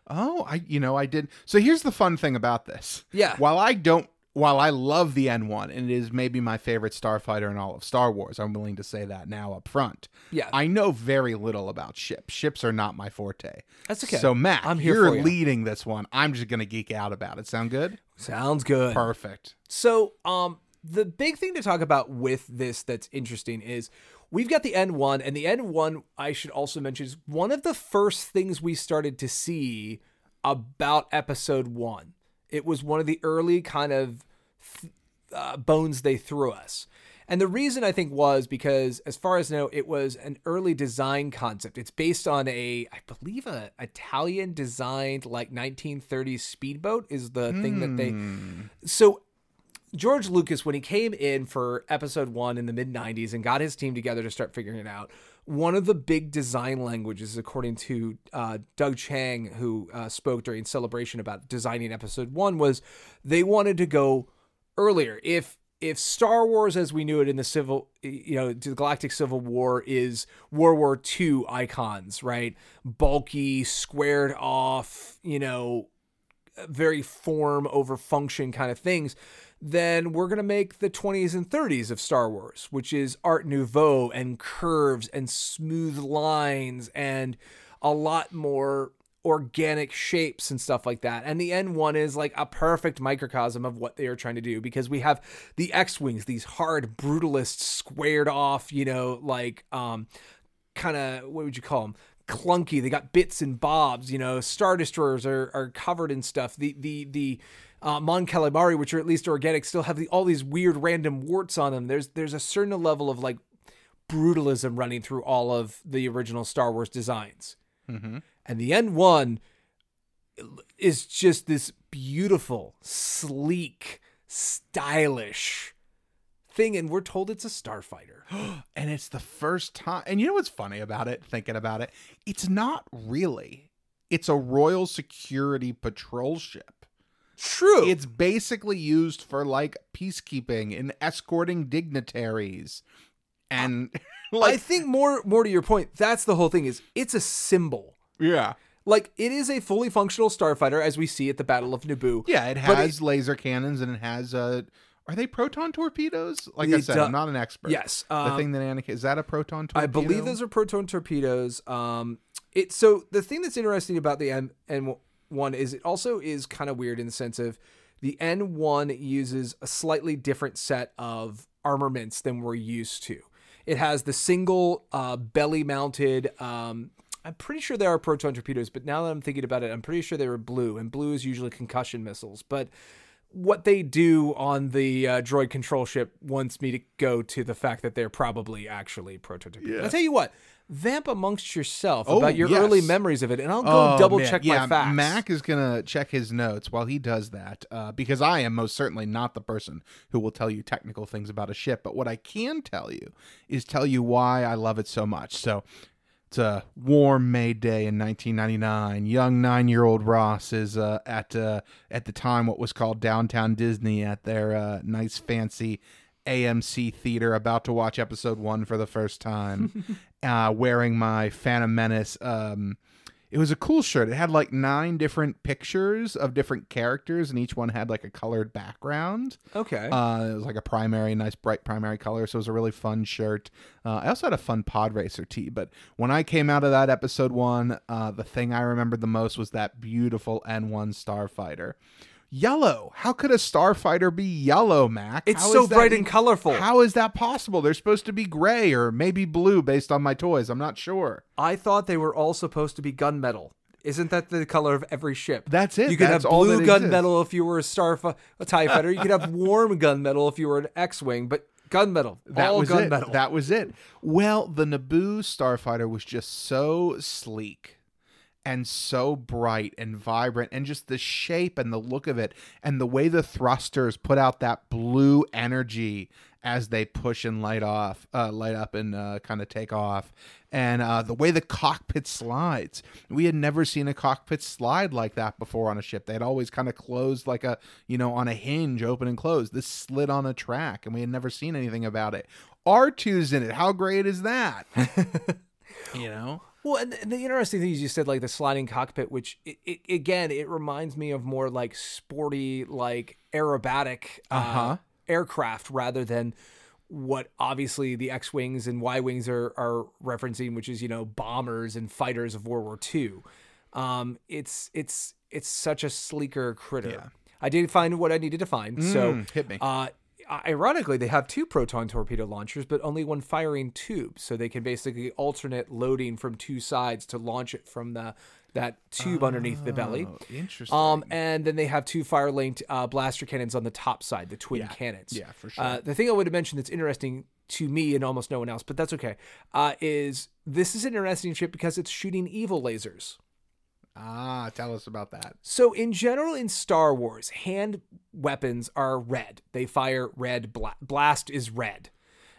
Oh, I you know I did. So here's the fun thing about this. Yeah. While I don't, while I love the N one, and it is maybe my favorite starfighter in all of Star Wars, I'm willing to say that now up front. Yeah. I know very little about ships. Ships are not my forte. That's okay. So, Matt, I'm here you're for you. leading this one. I'm just going to geek out about it. Sound good? Sounds good. Perfect. So, um, the big thing to talk about with this that's interesting is we've got the N one, and the N one, I should also mention, is one of the first things we started to see about Episode one. It was one of the early kind of th- uh, bones they threw us. And the reason I think was because, as far as I know, it was an early design concept. It's based on a, I believe, a Italian designed like nineteen thirties speedboat is the mm. thing that they... So George Lucas, when he came in for episode one in the mid nineties and got his team together to start figuring it out, one of the big design languages, according to uh, Doug Chiang, who uh, spoke during Celebration about designing episode one, was they wanted to go earlier. If if Star Wars, as we knew it in the civil, you know, the Galactic Civil War, is World War Two icons, right? Bulky, squared off, you know, very form over function kind of things. Then we're going to make the twenties and thirties of Star Wars, which is Art Nouveau and curves and smooth lines and a lot more organic shapes and stuff like that. And the N one is like a perfect microcosm of what they are trying to do, because we have the X-Wings, these hard, brutalist, squared off, you know, like um, kind of, what would you call them? Clunky. They got bits and bobs, you know, Star Destroyers are, are covered in stuff. The, the, the, Uh, Mon Calamari, which are at least organic, still have the, all these weird random warts on them. There's there's a certain level of like brutalism running through all of the original Star Wars designs. Mm-hmm. And the N one is just this beautiful, sleek, stylish thing, and we're told it's a starfighter. And it's the first time. And you know what's funny about it, thinking about it? It's not really. It's a Royal Security Patrol ship. True. It's basically used for, like, peacekeeping and escorting dignitaries. And like, I think more more to your point, that's the whole thing, is it's a symbol. Yeah. Like, it is a fully functional starfighter as we see at the Battle of Naboo. Yeah, it has it, laser cannons, and it has uh are they proton torpedoes? Like I said, uh, I'm not an expert. Yes. Um, the thing that Anakin, is that a proton torpedo? I believe those are proton torpedoes. Um it so the thing that's interesting about the N one is it also is kind of weird in the sense of the N one uses a slightly different set of armaments than we're used to. It has the single uh, belly-mounted, um, I'm pretty sure they are proton torpedoes, but now that I'm thinking about it, I'm pretty sure they were blue, and blue is usually concussion missiles. But what they do on the uh, droid control ship wants me to go to the fact that they're probably actually proton torpedoes. Yeah. I'll tell you what, vamp amongst yourself oh, about your yes. early memories of it, and I'll go oh, double-check yeah, my facts. Mac is going to check his notes while he does that, uh, because I am most certainly not the person who will tell you technical things about a ship, but what I can tell you is tell you why I love it so much. So it's a warm May day in nineteen ninety-nine. Young nine-year-old Ross is uh, at, uh, at the time what was called Downtown Disney at their uh, nice, fancy A M C theater, about to watch episode one for the first time, uh, wearing my Phantom Menace. Um, it was a cool shirt. It had like nine different pictures of different characters, and each one had like a colored background. Okay. Uh, it was like a primary, nice bright primary color. So it was a really fun shirt. Uh, I also had a fun Pod Racer tee, but when I came out of that episode one, uh, the thing I remembered the most was that beautiful N one Starfighter. Yellow. How could a starfighter be yellow, Mac? It's how so bright e- and colorful. How is that possible? They're supposed to be gray or maybe blue based on my toys. I'm not sure. I thought they were all supposed to be gunmetal. Isn't that the color of every ship? That's it. You could That's have blue gunmetal if you were a starf- a TIE fighter. You could have warm gunmetal if you were an X-Wing, but gunmetal. That all was gunmetal. It. That was it. Well, the Naboo starfighter was just so sleek and so bright and vibrant, and just the shape and the look of it and the way the thrusters put out that blue energy as they push and light off, uh, light up and uh, kind of take off. And uh, the way the cockpit slides. We had never seen a cockpit slide like that before on a ship. They had always kind of closed like a, you know, on a hinge, open and closed. This slid on a track, and we had never seen anything about it. R two's in it. How great is that? You know? Well, and the interesting thing is you said, like, the sliding cockpit, which, it, it, again, it reminds me of more, like, sporty, like, aerobatic uh-huh. uh, aircraft rather than what, obviously, the X-Wings and Y-Wings are, are referencing, which is, you know, bombers and fighters of World War Two. Um, it's it's it's such a sleeker critter. Yeah. I did find what I needed to find, mm, so... Hit me. Uh, Ironically, they have two proton torpedo launchers, but only one firing tube, so they can basically alternate loading from two sides to launch it from the that tube oh, underneath the belly. Interesting. Um, and then they have two fire-linked uh, blaster cannons on the top side, the twin yeah. cannons. Yeah, for sure. Uh, the thing I would have mentioned that's interesting to me and almost no one else, but that's okay, uh, is this is an interesting ship because it's shooting evil lasers. Ah, tell us about that. So in general, in Star Wars, hand weapons are red. They fire red. Bla- blast is red.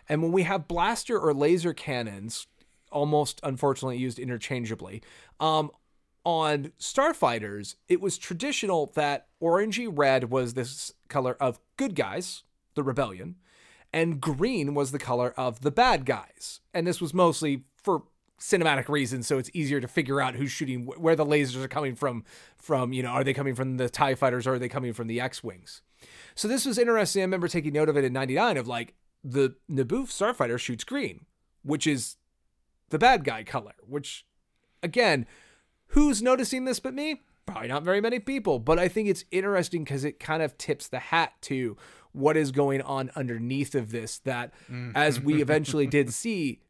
And when we have blaster or laser cannons, almost unfortunately used interchangeably, um, on starfighters, it was traditional that orangey red was this color of good guys, the rebellion, and green was the color of the bad guys. And this was mostly for cinematic reasons, so it's easier to figure out who's shooting, where the lasers are coming from, from, you know, are they coming from the TIE fighters or are they coming from the X-Wings? So this was interesting. I remember taking note of it in ninety-nine of, like, the Naboo starfighter shoots green, which is the bad guy color, which, again, who's noticing this but me? Probably not very many people, but I think it's interesting because it kind of tips the hat to what is going on underneath of this, that mm. as we eventually did see,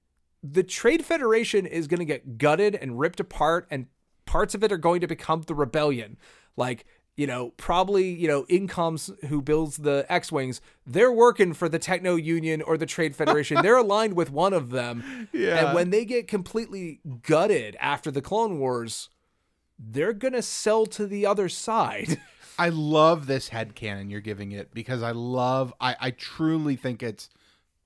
the Trade Federation is going to get gutted and ripped apart, and parts of it are going to become the rebellion. Like, you know, probably, you know, Incoms, who builds the X-Wings, they're working for the Techno Union or the Trade Federation. They're aligned with one of them. Yeah. And when they get completely gutted after the Clone Wars, they're going to sell to the other side. I love this headcanon you're giving it, because I love, I, I truly think it's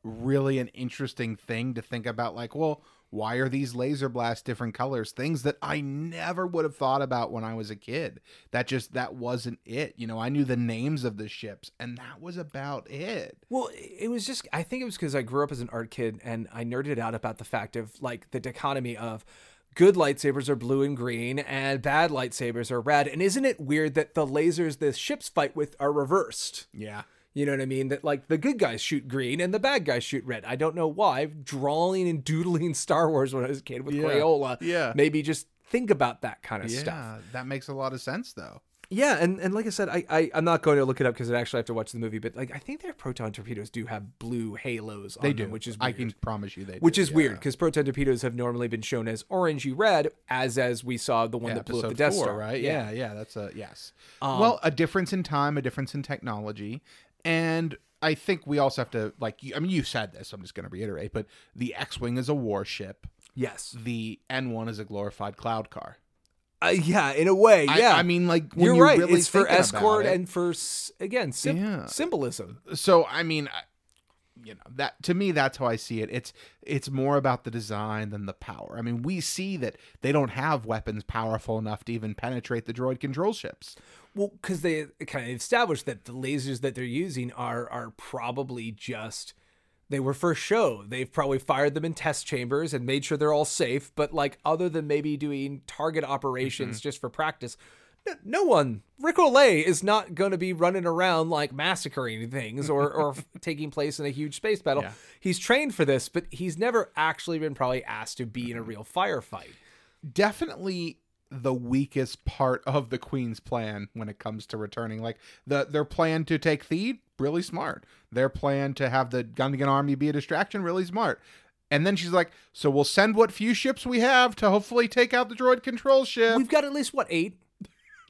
really an interesting thing to think about. Like, well, why are these laser blasts different colors? Things that I never would have thought about when I was a kid. That just, that wasn't it. You know, I knew the names of the ships, and that was about it. Well, it was just, I think it was because I grew up as an art kid, and I nerded out about the fact of, like, the dichotomy of good lightsabers are blue and green, and bad lightsabers are red. And isn't it weird that the lasers the ships fight with are reversed? Yeah. You know what I mean? That, like, the good guys shoot green and the bad guys shoot red. I don't know why. Drawing and doodling Star Wars when I was a kid with yeah. Crayola. Yeah. Maybe just think about that kind of yeah, stuff. That makes a lot of sense, though. Yeah. And, and like I said, I, I, I'm not going to look it up because I actually have to watch the movie. But, like, I think their proton torpedoes do have blue halos on they do. them, which is weird. I can promise you they do. Which is yeah. weird, because proton torpedoes have normally been shown as orangey red, as as we saw the one yeah, that blew up the Death four, Star. Right? Yeah. yeah. Yeah. That's a yes. Um, well, a difference in time, a difference in technology. And I think we also have to, like, I mean, you said this, so I'm just going to reiterate, but the X-Wing is a warship. Yes. The N one is a glorified cloud car. Uh, yeah, in a way, yeah. I, I mean, like, when you're, you're right. Really it's for escort it, and for, again, sim- yeah. symbolism. So, I mean, I, you know, that to me, that's how I see it. It's it's more about the design than the power. I mean, we see that they don't have weapons powerful enough to even penetrate the droid control ships. Well, because they kind of established that the lasers that they're using are are probably just, they were for show. They've probably fired them in test chambers and made sure they're all safe. But, like, other than maybe doing target operations mm-hmm. just for practice, no, no one, Rick Olay is not going to be running around, like, massacring things or, or taking place in a huge space battle. Yeah. He's trained for this, but he's never actually been probably asked to be in a real firefight. Definitely the weakest part of the Queen's plan when it comes to returning. Like, the their plan to take Theed, really smart. Their plan to have the Gungan army be a distraction, really smart. And then she's like, so we'll send what few ships we have to hopefully take out the droid control ship. We've got at least, what, eight?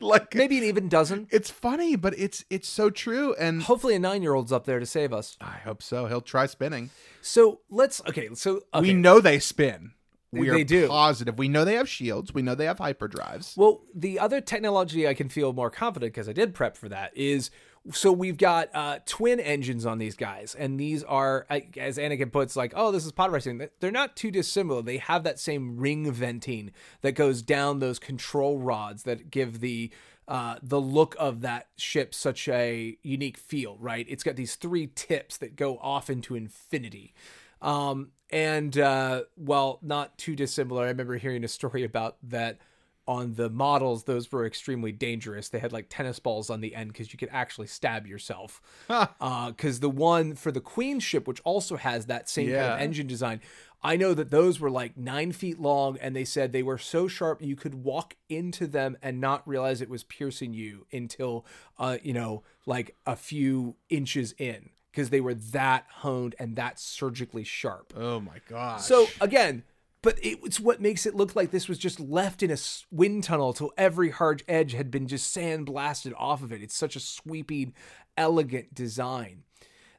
Like, maybe an even dozen. It's funny, but it's it's so true. And hopefully a nine-year-old's up there to save us. I hope so. He'll try spinning. So let's, okay, so... Okay. We know they spin. We they are do. positive. We know they have shields. We know they have hyperdrives. Well, the other technology I can feel more confident, because I did prep for that, is, so we've got uh, twin engines on these guys. And these are, as Anakin puts, like, oh, this is pod racing. They're not too dissimilar. They have that same ring venting that goes down those control rods that give the uh, the look of that ship such a unique feel, right? It's got these three tips that go off into infinity. Um And, uh, well, not too dissimilar. I remember hearing a story about that on the models. Those were extremely dangerous. They had, like, tennis balls on the end because you could actually stab yourself. Huh. Uh, because the one for the Queen's ship, which also has that same yeah. kind of engine design, I know that those were, like, nine feet long, and they said they were so sharp you could walk into them and not realize it was piercing you until, uh, you know, like, a few inches in. Because they were that honed and that surgically sharp. Oh, my gosh. So, again, but it, it's what makes it look like this was just left in a wind tunnel till every hard edge had been just sandblasted off of it. It's such a sweeping, elegant design.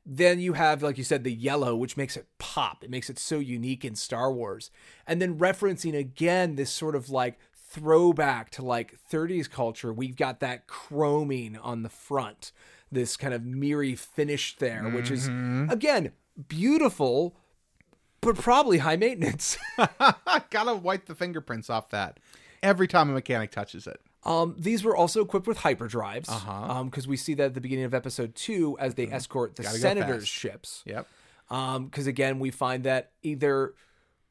Then you have, like you said, the yellow, which makes it pop. It makes it so unique in Star Wars. And then referencing, again, this sort of, like, throwback to, like, thirties culture. We've got that chroming on the front, this kind of mirror finish there, mm-hmm. which is, again, beautiful, but probably high maintenance. Gotta wipe the fingerprints off that every time a mechanic touches it. Um, these were also equipped with hyperdrives, because uh-huh. um, we see that at the beginning of episode two as they mm-hmm. escort the Gotta Senator's ships. Yep. Because, um, again, we find that either...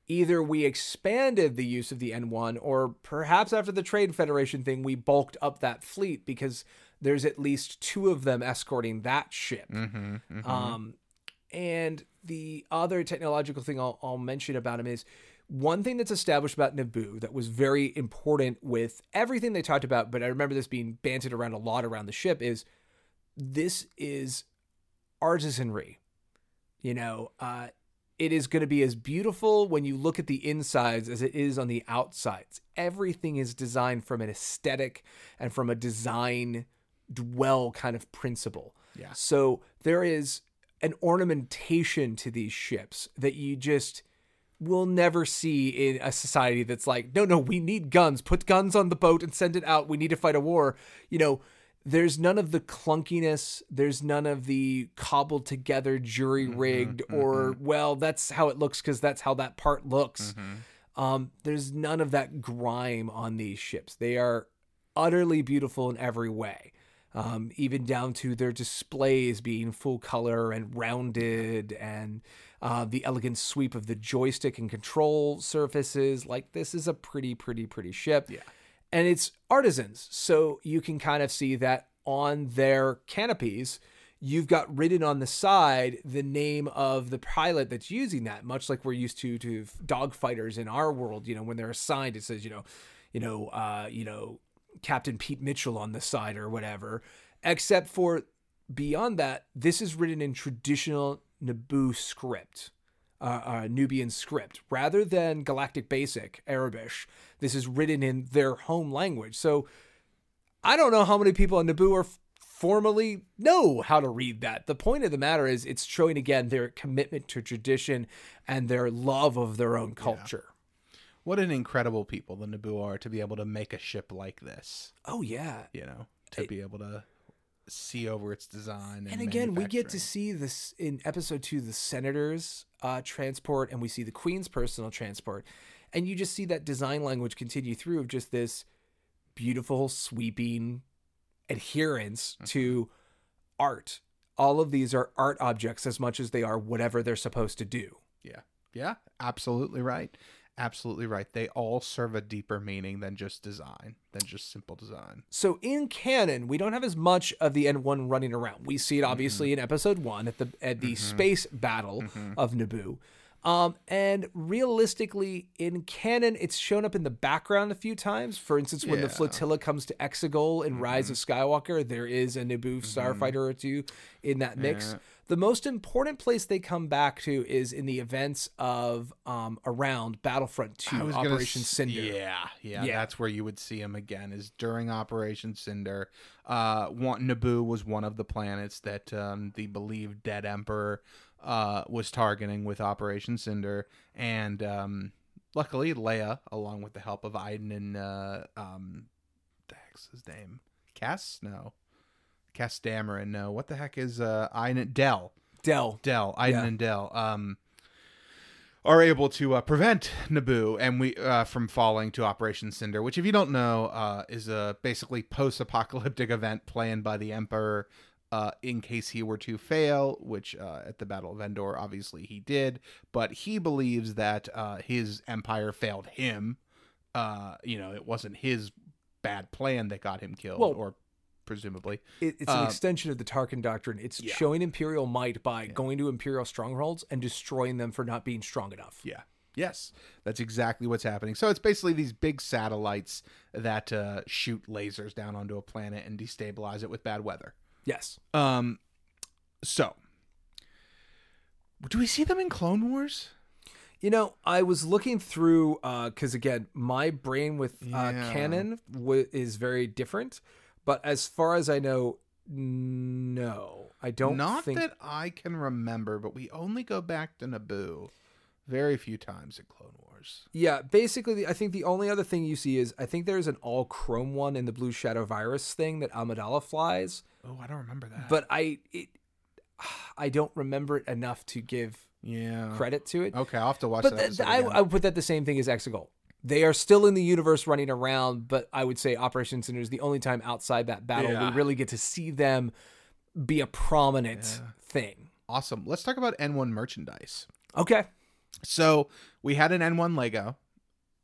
Either we expanded the use of the N one, or perhaps after the Trade Federation thing, we bulked up that fleet, because there's at least two of them escorting that ship. Mm-hmm, mm-hmm. Um, and the other technological thing I'll, I'll mention about him is one thing that's established about Naboo that was very important with everything they talked about, but I remember this being banted around a lot around the ship, is this is artisanry. You know, uh, It is going to be as beautiful when you look at the insides as it is on the outsides. Everything is designed from an aesthetic and from a design dwell kind of principle. Yeah. So there is an ornamentation to these ships that you just will never see in a society that's like, no, no, we need guns. Put guns on the boat and send it out. We need to fight a war. You know, there's none of the clunkiness. There's none of the cobbled together, jury rigged, mm-hmm, or, mm-hmm, well, that's how it looks because that's how that part looks. Mm-hmm. Um, there's none of that grime on these ships. They are utterly beautiful in every way. Um, even down to their displays being full color and rounded, and uh, the elegant sweep of the joystick and control surfaces. Like, this is a pretty, pretty, pretty ship. Yeah. And it's artisans. So you can kind of see that on their canopies, you've got written on the side the name of the pilot that's using that, much like we're used to to dogfighters in our world. You know, when they're assigned, it says, you know, you know, uh, you know, Captain Pete Mitchell on the side or whatever, except for beyond that, this is written in traditional Naboo script, uh, uh, Nubian script, rather than Galactic Basic Arabish. This is written in their home language. So I don't know how many people on Naboo are f- formally know how to read that. The point of the matter is it's showing, again, their commitment to tradition and their love of their own culture. Yeah. What an incredible people the Naboo are to be able to make a ship like this. Oh, yeah. You know, to it, be able to see over its design. And, and again, we get to see this in episode two, the Senator's uh, transport, and we see the Queen's personal transport. And you just see that design language continue through of just this beautiful, sweeping adherence, mm-hmm, to art. All of these are art objects as much as they are whatever they're supposed to do. Yeah. Yeah, absolutely right. Absolutely right. They all serve a deeper meaning than just design, than just simple design. So in canon, we don't have as much of the N one running around. We see it obviously, mm-hmm, in episode one at the at the mm-hmm. space battle, mm-hmm, of Naboo. Um, and realistically, in canon, it's shown up in the background a few times. For instance, when, yeah, the flotilla comes to Exegol in, mm-hmm, Rise of Skywalker, there is a Naboo, mm-hmm, starfighter or two in that mix. Yeah. The most important place they come back to is in the events of um, around Battlefront two, Operation Cinder. Yeah, yeah, yeah, that's where you would see him again, is during Operation Cinder. Uh, one, Naboo was one of the planets that um, the believed dead emperor uh, was targeting with Operation Cinder. And um, luckily, Leia, along with the help of Iden and uh, um, what the heck's his name? Cass? No. Cass Dameron, no. What the heck is uh, Iden Del? Del. Del. Iden, yeah, and Del um, are able to uh, prevent Naboo and we uh, from falling to Operation Cinder, which, if you don't know, uh, is a basically post-apocalyptic event planned by the Emperor uh, in case he were to fail, which uh, at the Battle of Endor, obviously he did. But he believes that uh, his empire failed him. Uh, you know, it wasn't his bad plan that got him killed, well, or presumably. It, it's um, an extension of the Tarkin Doctrine. It's, yeah, showing Imperial might by, yeah, going to Imperial strongholds and destroying them for not being strong enough. Yeah. Yes. That's exactly what's happening. So it's basically these big satellites that uh, shoot lasers down onto a planet and destabilize it with bad weather. Yes. Um. So, do we see them in Clone Wars? You know, I was looking through, because, uh, again, my brain with uh, yeah. canon w- is very different. But as far as I know, no, I don't Not think... that I can remember, but we only go back to Naboo very few times in Clone Wars. Yeah, basically, I think the only other thing you see is, I think there's an all-chrome one in the Blue Shadow Virus thing that Amidala flies. Oh, I don't remember that. But I it, I don't remember it enough to give yeah. credit to it. Okay, I'll have to watch but that. But I, I would put that the same thing as Exegol. They are still in the universe running around, but I would say Operation Cinder is the only time outside that battle yeah. we really get to see them be a prominent yeah. thing. Awesome. Let's talk about N one merchandise. Okay. So we had an N one Lego,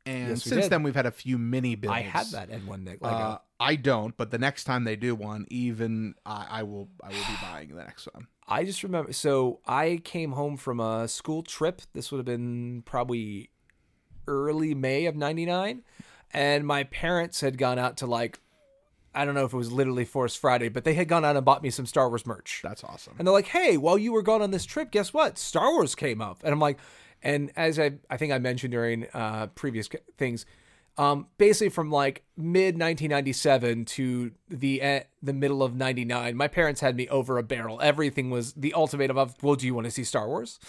and yes, since did. then we've had a few mini builds. I had that N one Lego. Uh, I don't, but the next time they do one, even I, I will, I will be buying the next one. I just remember. So I came home from a school trip. This would have been probably early May of ninety-nine, and my parents had gone out to, like, I don't know if it was literally Force Friday, but they had gone out and bought me some Star Wars merch. That's awesome. And they're like, hey, while you were gone on this trip, guess what? Star Wars came up. And I'm like, and as I I think I mentioned during uh, previous things, Um, basically from like mid nineteen ninety-seven to the uh, the middle of ninety-nine, my parents had me over a barrel. Everything was the ultimatum of, well, do you want to see Star Wars?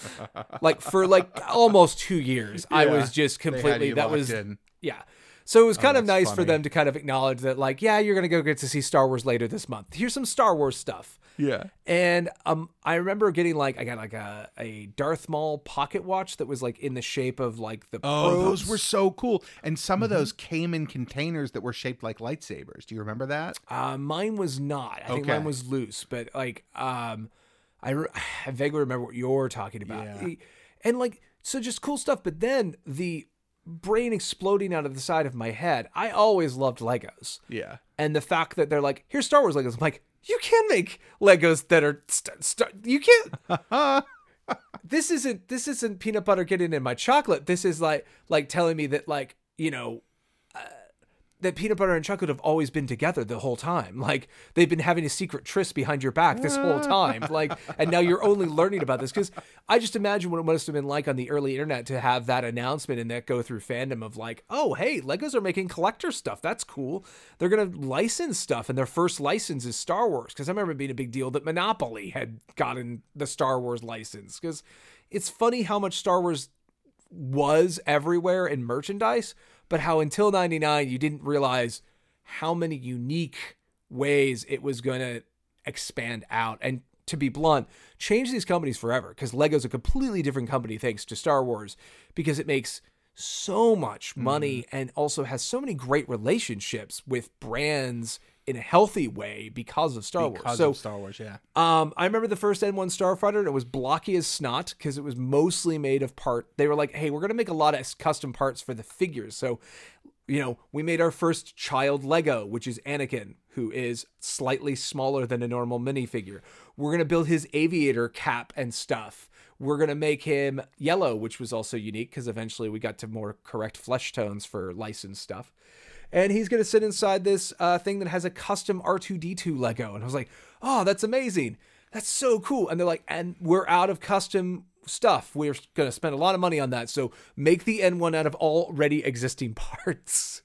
Like for like almost two years, yeah, I was just completely, that was, in. yeah. So it was kind oh, of nice funny. for them to kind of acknowledge that like, yeah, you're going to go get to see Star Wars later this month. Here's some Star Wars stuff. Yeah. And um, I remember getting like, I got like a, a Darth Maul pocket watch that was like in the shape of like the Oh, probes. Those were so cool. And some mm-hmm. of those came in containers that were shaped like lightsabers. Do you remember that? Uh, mine was not. I okay. think mine was loose. But like, um, I, re- I vaguely remember what you're talking about. Yeah. And like, so just cool stuff. But then the brain exploding out of the side of my head, I always loved Legos. Yeah. And the fact that they're like, here's Star Wars Legos. I'm like, you can make Legos that are st- st- you can't. This isn't this isn't peanut butter getting in my chocolate. This is like like telling me that like you know uh, that peanut butter and chocolate have always been together the whole time. Like they've been having a secret tryst behind your back this whole time. Like, and now you're only learning about this because I just imagine what it must have been like on the early internet to have that announcement and that go through fandom of like, oh, hey, Legos are making collector stuff. That's cool. They're going to license stuff. And their first license is Star Wars. Because I remember it being a big deal that Monopoly had gotten the Star Wars license. Because it's funny how much Star Wars was everywhere in merchandise, but how until ninety-nine, you didn't realize how many unique ways it was going to expand out. And to be blunt, change these companies forever, because Lego's a completely different company thanks to Star Wars, because it makes so much money mm. and also has so many great relationships with brands in a healthy way because of Star because Wars. Because so, of Star Wars, yeah. Um, I remember the first N one Starfighter, and it was blocky as snot because it was mostly made of part. They were like, hey, we're going to make a lot of custom parts for the figures. So, you know, we made our first child Lego, which is Anakin, who is slightly smaller than a normal minifigure. We're going to build his aviator cap and stuff. We're going to make him yellow, which was also unique because eventually we got to more correct flesh tones for licensed stuff. And he's going to sit inside this uh, thing that has a custom R two D two Lego. And I was like, oh, that's amazing. That's so cool. And they're like, and we're out of custom stuff. We're going to spend a lot of money on that. So make the N one out of already existing parts.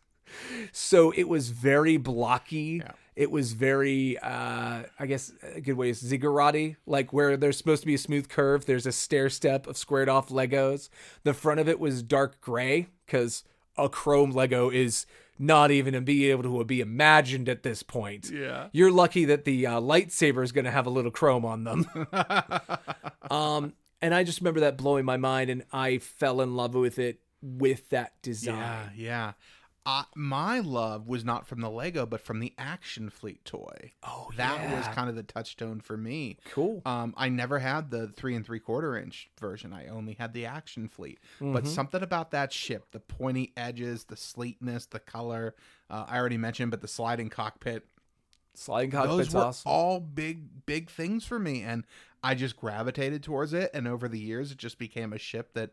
So it was very blocky. Yeah. It was very, uh, I guess, a good way is ziggurat-y, like where there's supposed to be a smooth curve. There's a stair step of squared off Legos. The front of it was dark gray because a chrome Lego is not even to be able to be imagined at this point. Yeah. You're lucky that the uh, lightsaber is going to have a little chrome on them. um, and I just remember that blowing my mind, and I fell in love with it, with that design. Yeah, yeah. Uh, my love was not from the Lego, but from the Action Fleet toy. Oh, that yeah. was kind of the touchstone for me. Cool. Um, I never had the three and three quarter inch version. I only had the Action Fleet. Mm-hmm. But something about that ship, the pointy edges, the sleekness, the color. Uh, I already mentioned, but the sliding cockpit. Sliding cockpit's awesome. Those were awesome. all big, big things for me. And I just gravitated towards it. And over the years, it just became a ship that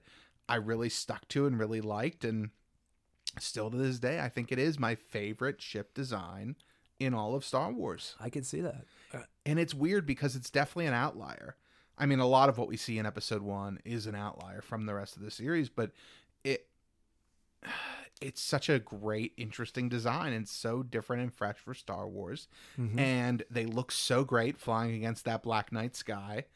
I really stuck to and really liked. And still to this day, I think it is my favorite ship design in all of Star Wars. I can see that. And it's weird because it's definitely an outlier. I mean, a lot of what we see in episode one is an outlier from the rest of the series, but it it's such a great, interesting design and so different and fresh for Star Wars. Mm-hmm. And they look so great flying against that black night sky.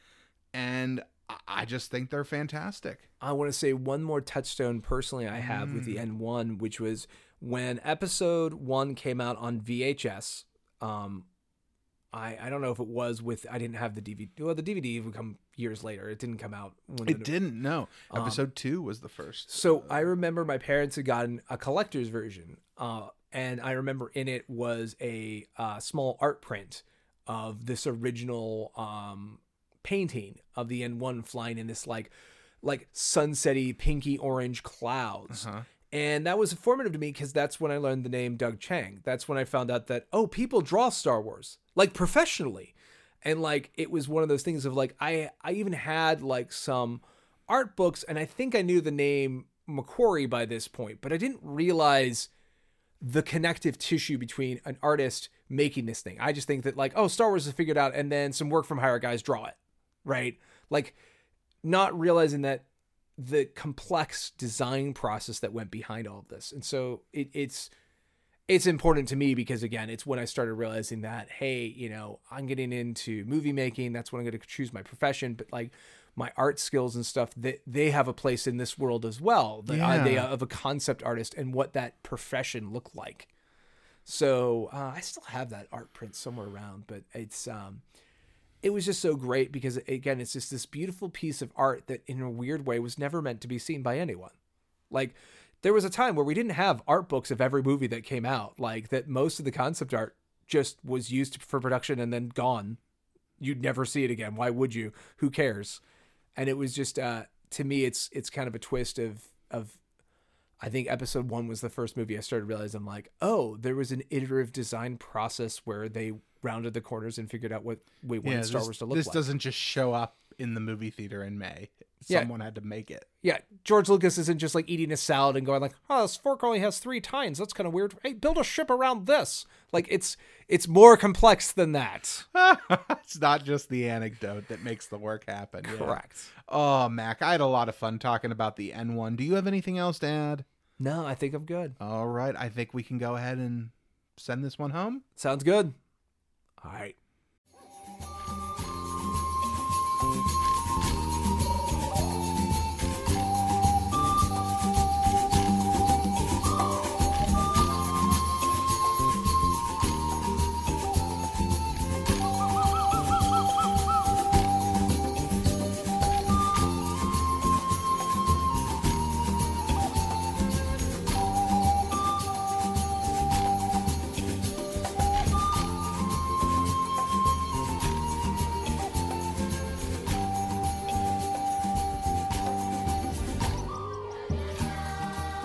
And I just think they're fantastic. I want to say one more touchstone personally I have mm. with the N one, which was when episode one came out on V H S. Um, I, I don't know if it was with, I didn't have the D V D. Well, the D V D would come years later. It didn't come out. When it, it didn't, no. Um, episode two was the first. So uh, I remember my parents had gotten a collector's version. Uh, and I remember in it was a uh, small art print of this original um painting of the N one flying in this like like sunsetty pinky orange clouds. Uh-huh. And that was informative to me because that's when I learned the name Doug Chiang. That's when I found out that, oh, people draw Star Wars like professionally. And like it was one of those things of like I I even had like some art books, and I think I knew the name Macquarie by this point, but I didn't realize the connective tissue between an artist making this thing. I just think that like, oh, Star Wars is figured out and then some work from hire guys draw it. Right? Like not realizing that the complex design process that went behind all of this. And so it, it's, it's important to me because, again, it's when I started realizing that, hey, you know, I'm getting into movie making. That's when I'm going to choose my profession. But like my art skills and stuff, they, they have a place in this world as well. The yeah. idea of a concept artist and what that profession looked like. So uh, I still have that art print somewhere around, but it's, um, it was just so great because, again, it's just this beautiful piece of art that in a weird way was never meant to be seen by anyone. Like, there was a time where we didn't have art books of every movie that came out, like that most of the concept art just was used for production and then gone. You'd never see it again. Why would you? Who cares? And it was just, uh, to me, it's, it's kind of a twist of, of, I think episode one was the first movie I started realizing, I'm like, oh, there was an iterative design process where they rounded the corners and figured out what we wanted yeah, Star Wars to look this like. This doesn't just show up in the movie theater in May. Someone yeah. had to make it. Yeah. George Lucas isn't just like eating a salad and going like, oh, this fork only has three tines. That's kind of weird. Hey, build a ship around this. Like it's, it's more complex than that. It's not just the anecdote that makes the work happen. Correct. Yeah. Oh, Mac, I had a lot of fun talking about the N one. Do you have anything else to add? No, I think I'm good. All right. I think we can go ahead and send this one home. Sounds good. All right.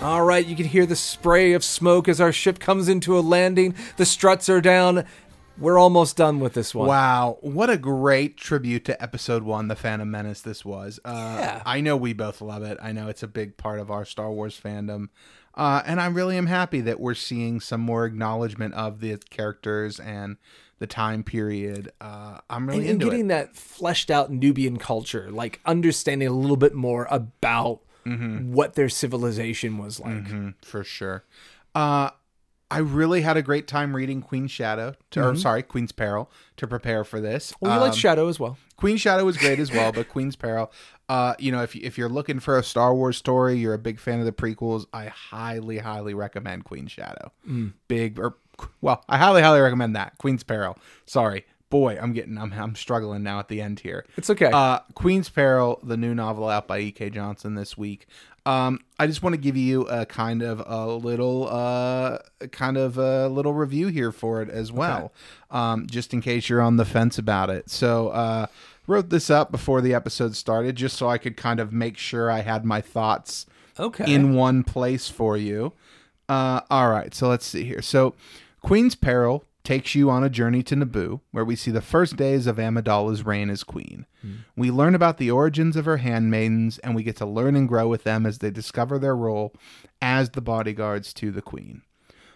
All right, you can hear the spray of smoke as our ship comes into a landing. The struts are down. We're almost done with this one. Wow, what a great tribute to Episode One, The Phantom Menace this was. Uh, yeah. I know we both love it. I know it's a big part of our Star Wars fandom. Uh, and I really am happy that we're seeing some more acknowledgement of the characters and the time period. Uh, I'm really and, into and getting it. That fleshed out Nubian culture, like understanding a little bit more about Mm-hmm. what their civilization was like. Mm-hmm, for sure. Uh, I really had a great time reading Queen's Shadow, to, mm-hmm. or sorry, Queen's Peril, to prepare for this. Well, we um, like Shadow as well. Queen's Shadow was great as well, but Queen's Peril, uh, you know, if, if you're looking for a Star Wars story, you're a big fan of the prequels, I highly, highly recommend Queen's Shadow. Mm. Big, or, well, I highly, highly recommend that. Queen's Peril. Sorry. Boy, I'm getting, I'm, I'm struggling now at the end here. It's okay. Uh, Queen's Peril, the new novel out by E K Johnson this week. Um, I just want to give you a kind of a little, uh, kind of a little review here for it as well, okay. um, just in case you're on the fence about it. So, uh, wrote this up before the episode started, just so I could kind of make sure I had my thoughts okay. in one place for you. Uh, all right, so let's see here. So, Queen's Peril takes you on a journey to Naboo, where we see the first days of Amidala's reign as queen. Mm. We learn about the origins of her handmaidens, and we get to learn and grow with them as they discover their role as the bodyguards to the queen.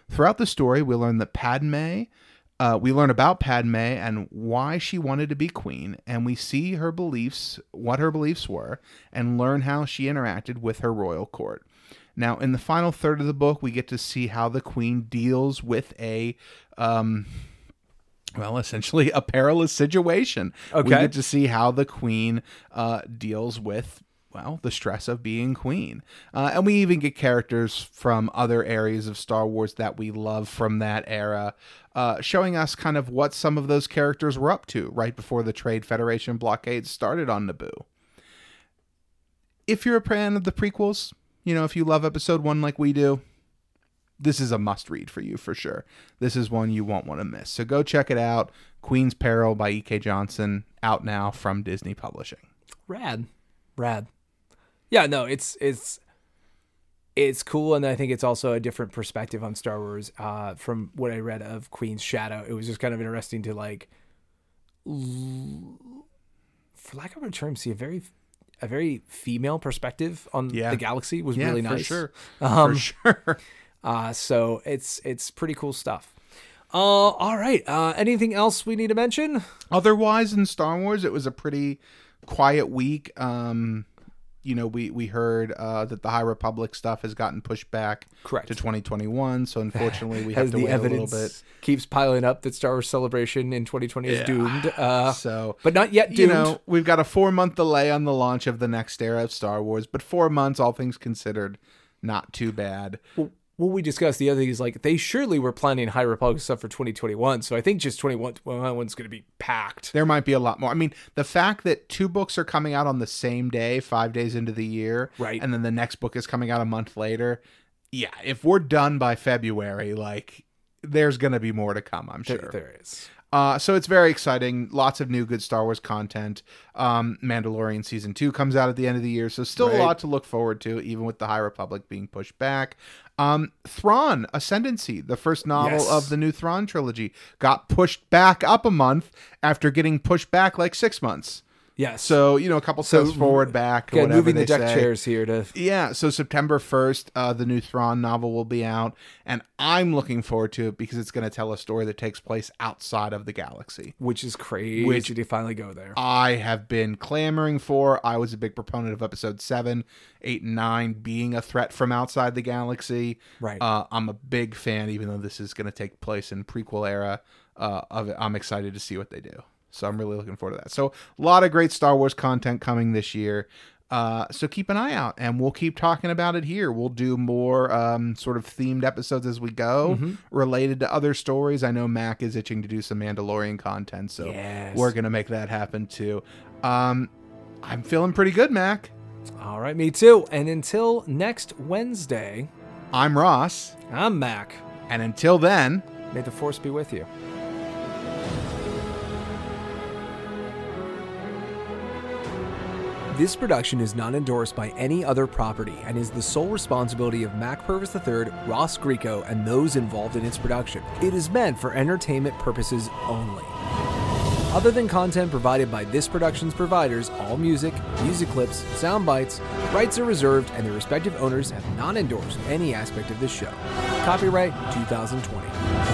Throughout the story, we learn that Padme, uh, we learn about Padme and why she wanted to be queen, and we see her beliefs, what her beliefs were, and learn how she interacted with her royal court. Now, in the final third of the book, we get to see how the queen deals with a, um, well, essentially a perilous situation. Okay. We get to see how the queen uh, deals with, well, the stress of being queen. Uh, and we even get characters from other areas of Star Wars that we love from that era, uh, showing us kind of what some of those characters were up to right before the Trade Federation blockade started on Naboo. If you're a fan of the prequels, you know, if you love episode one like we do, this is a must read for you for sure. This is one you won't want to miss. So go check it out. Queen's Peril by E K Johnson, out now from Disney Publishing. Rad. Rad. Yeah, no, it's it's it's cool, and I think it's also a different perspective on Star Wars uh, from what I read of Queen's Shadow. It was just kind of interesting to, like, for lack of a term, see a very... a very female perspective on yeah. the galaxy was yeah, really nice. For sure. Um, for sure. uh, so it's, it's pretty cool stuff. Uh, all right. Uh, anything else we need to mention? Otherwise in Star Wars, it was a pretty quiet week. Um, you know, we we heard uh, that the High Republic stuff has gotten pushed back Correct. to twenty twenty-one. So unfortunately, we have to wait a little bit. Keeps piling up that Star Wars Celebration in twenty twenty yeah. is doomed. Uh, so, but not yet doomed. You know, we've got a four month delay on the launch of the next era of Star Wars, but four months, all things considered, not too bad. Well, Well, we discussed the other thing is like they surely were planning High Republic stuff for twenty twenty-one. So I think just twenty twenty-one is going to be packed. There might be a lot more. I mean, the fact that two books are coming out on the same day, five days into the year, right? And then the next book is coming out a month later. Yeah, if we're done by February, like there's going to be more to come, I'm sure. There, there is. Uh, so it's very exciting. Lots of new good Star Wars content. Um, Mandalorian Season two comes out at the end of the year. So still right. a lot to look forward to, even with the High Republic being pushed back. Um, Thrawn Ascendancy, the first novel yes. of the new Thrawn trilogy, got pushed back up a month after getting pushed back like six months. Yeah. So, you know, a couple so, steps forward, back, or yeah, whatever moving they the deck say. chairs here to... Yeah, so September first, uh, the new Thrawn novel will be out, and I'm looking forward to it because it's going to tell a story that takes place outside of the galaxy. Which is crazy which to finally go there. I have been clamoring for. I was a big proponent of episode seven, eight, and nine being a threat from outside the galaxy. Right. Uh, I'm a big fan, even though this is going to take place in prequel era uh, of it. I'm excited to see what they do. So I'm really looking forward to that. So a lot of great Star Wars content coming this year. Uh, so keep an eye out, and we'll keep talking about it here. We'll do more um, sort of themed episodes as we go, mm-hmm. related to other stories. I know Mac is itching to do some Mandalorian content, so yes. we're going to make that happen too. Um, I'm feeling pretty good, Mac. All right, me too. And until next Wednesday, I'm Ross. I'm Mac. And until then, may the Force be with you. This production is not endorsed by any other property and is the sole responsibility of Mac Purvis the third, Ross Grieco, and those involved in its production. It is meant for entertainment purposes only. Other than content provided by this production's providers, all music, music clips, sound bites, rights are reserved, and their respective owners have not endorsed any aspect of this show. Copyright twenty twenty.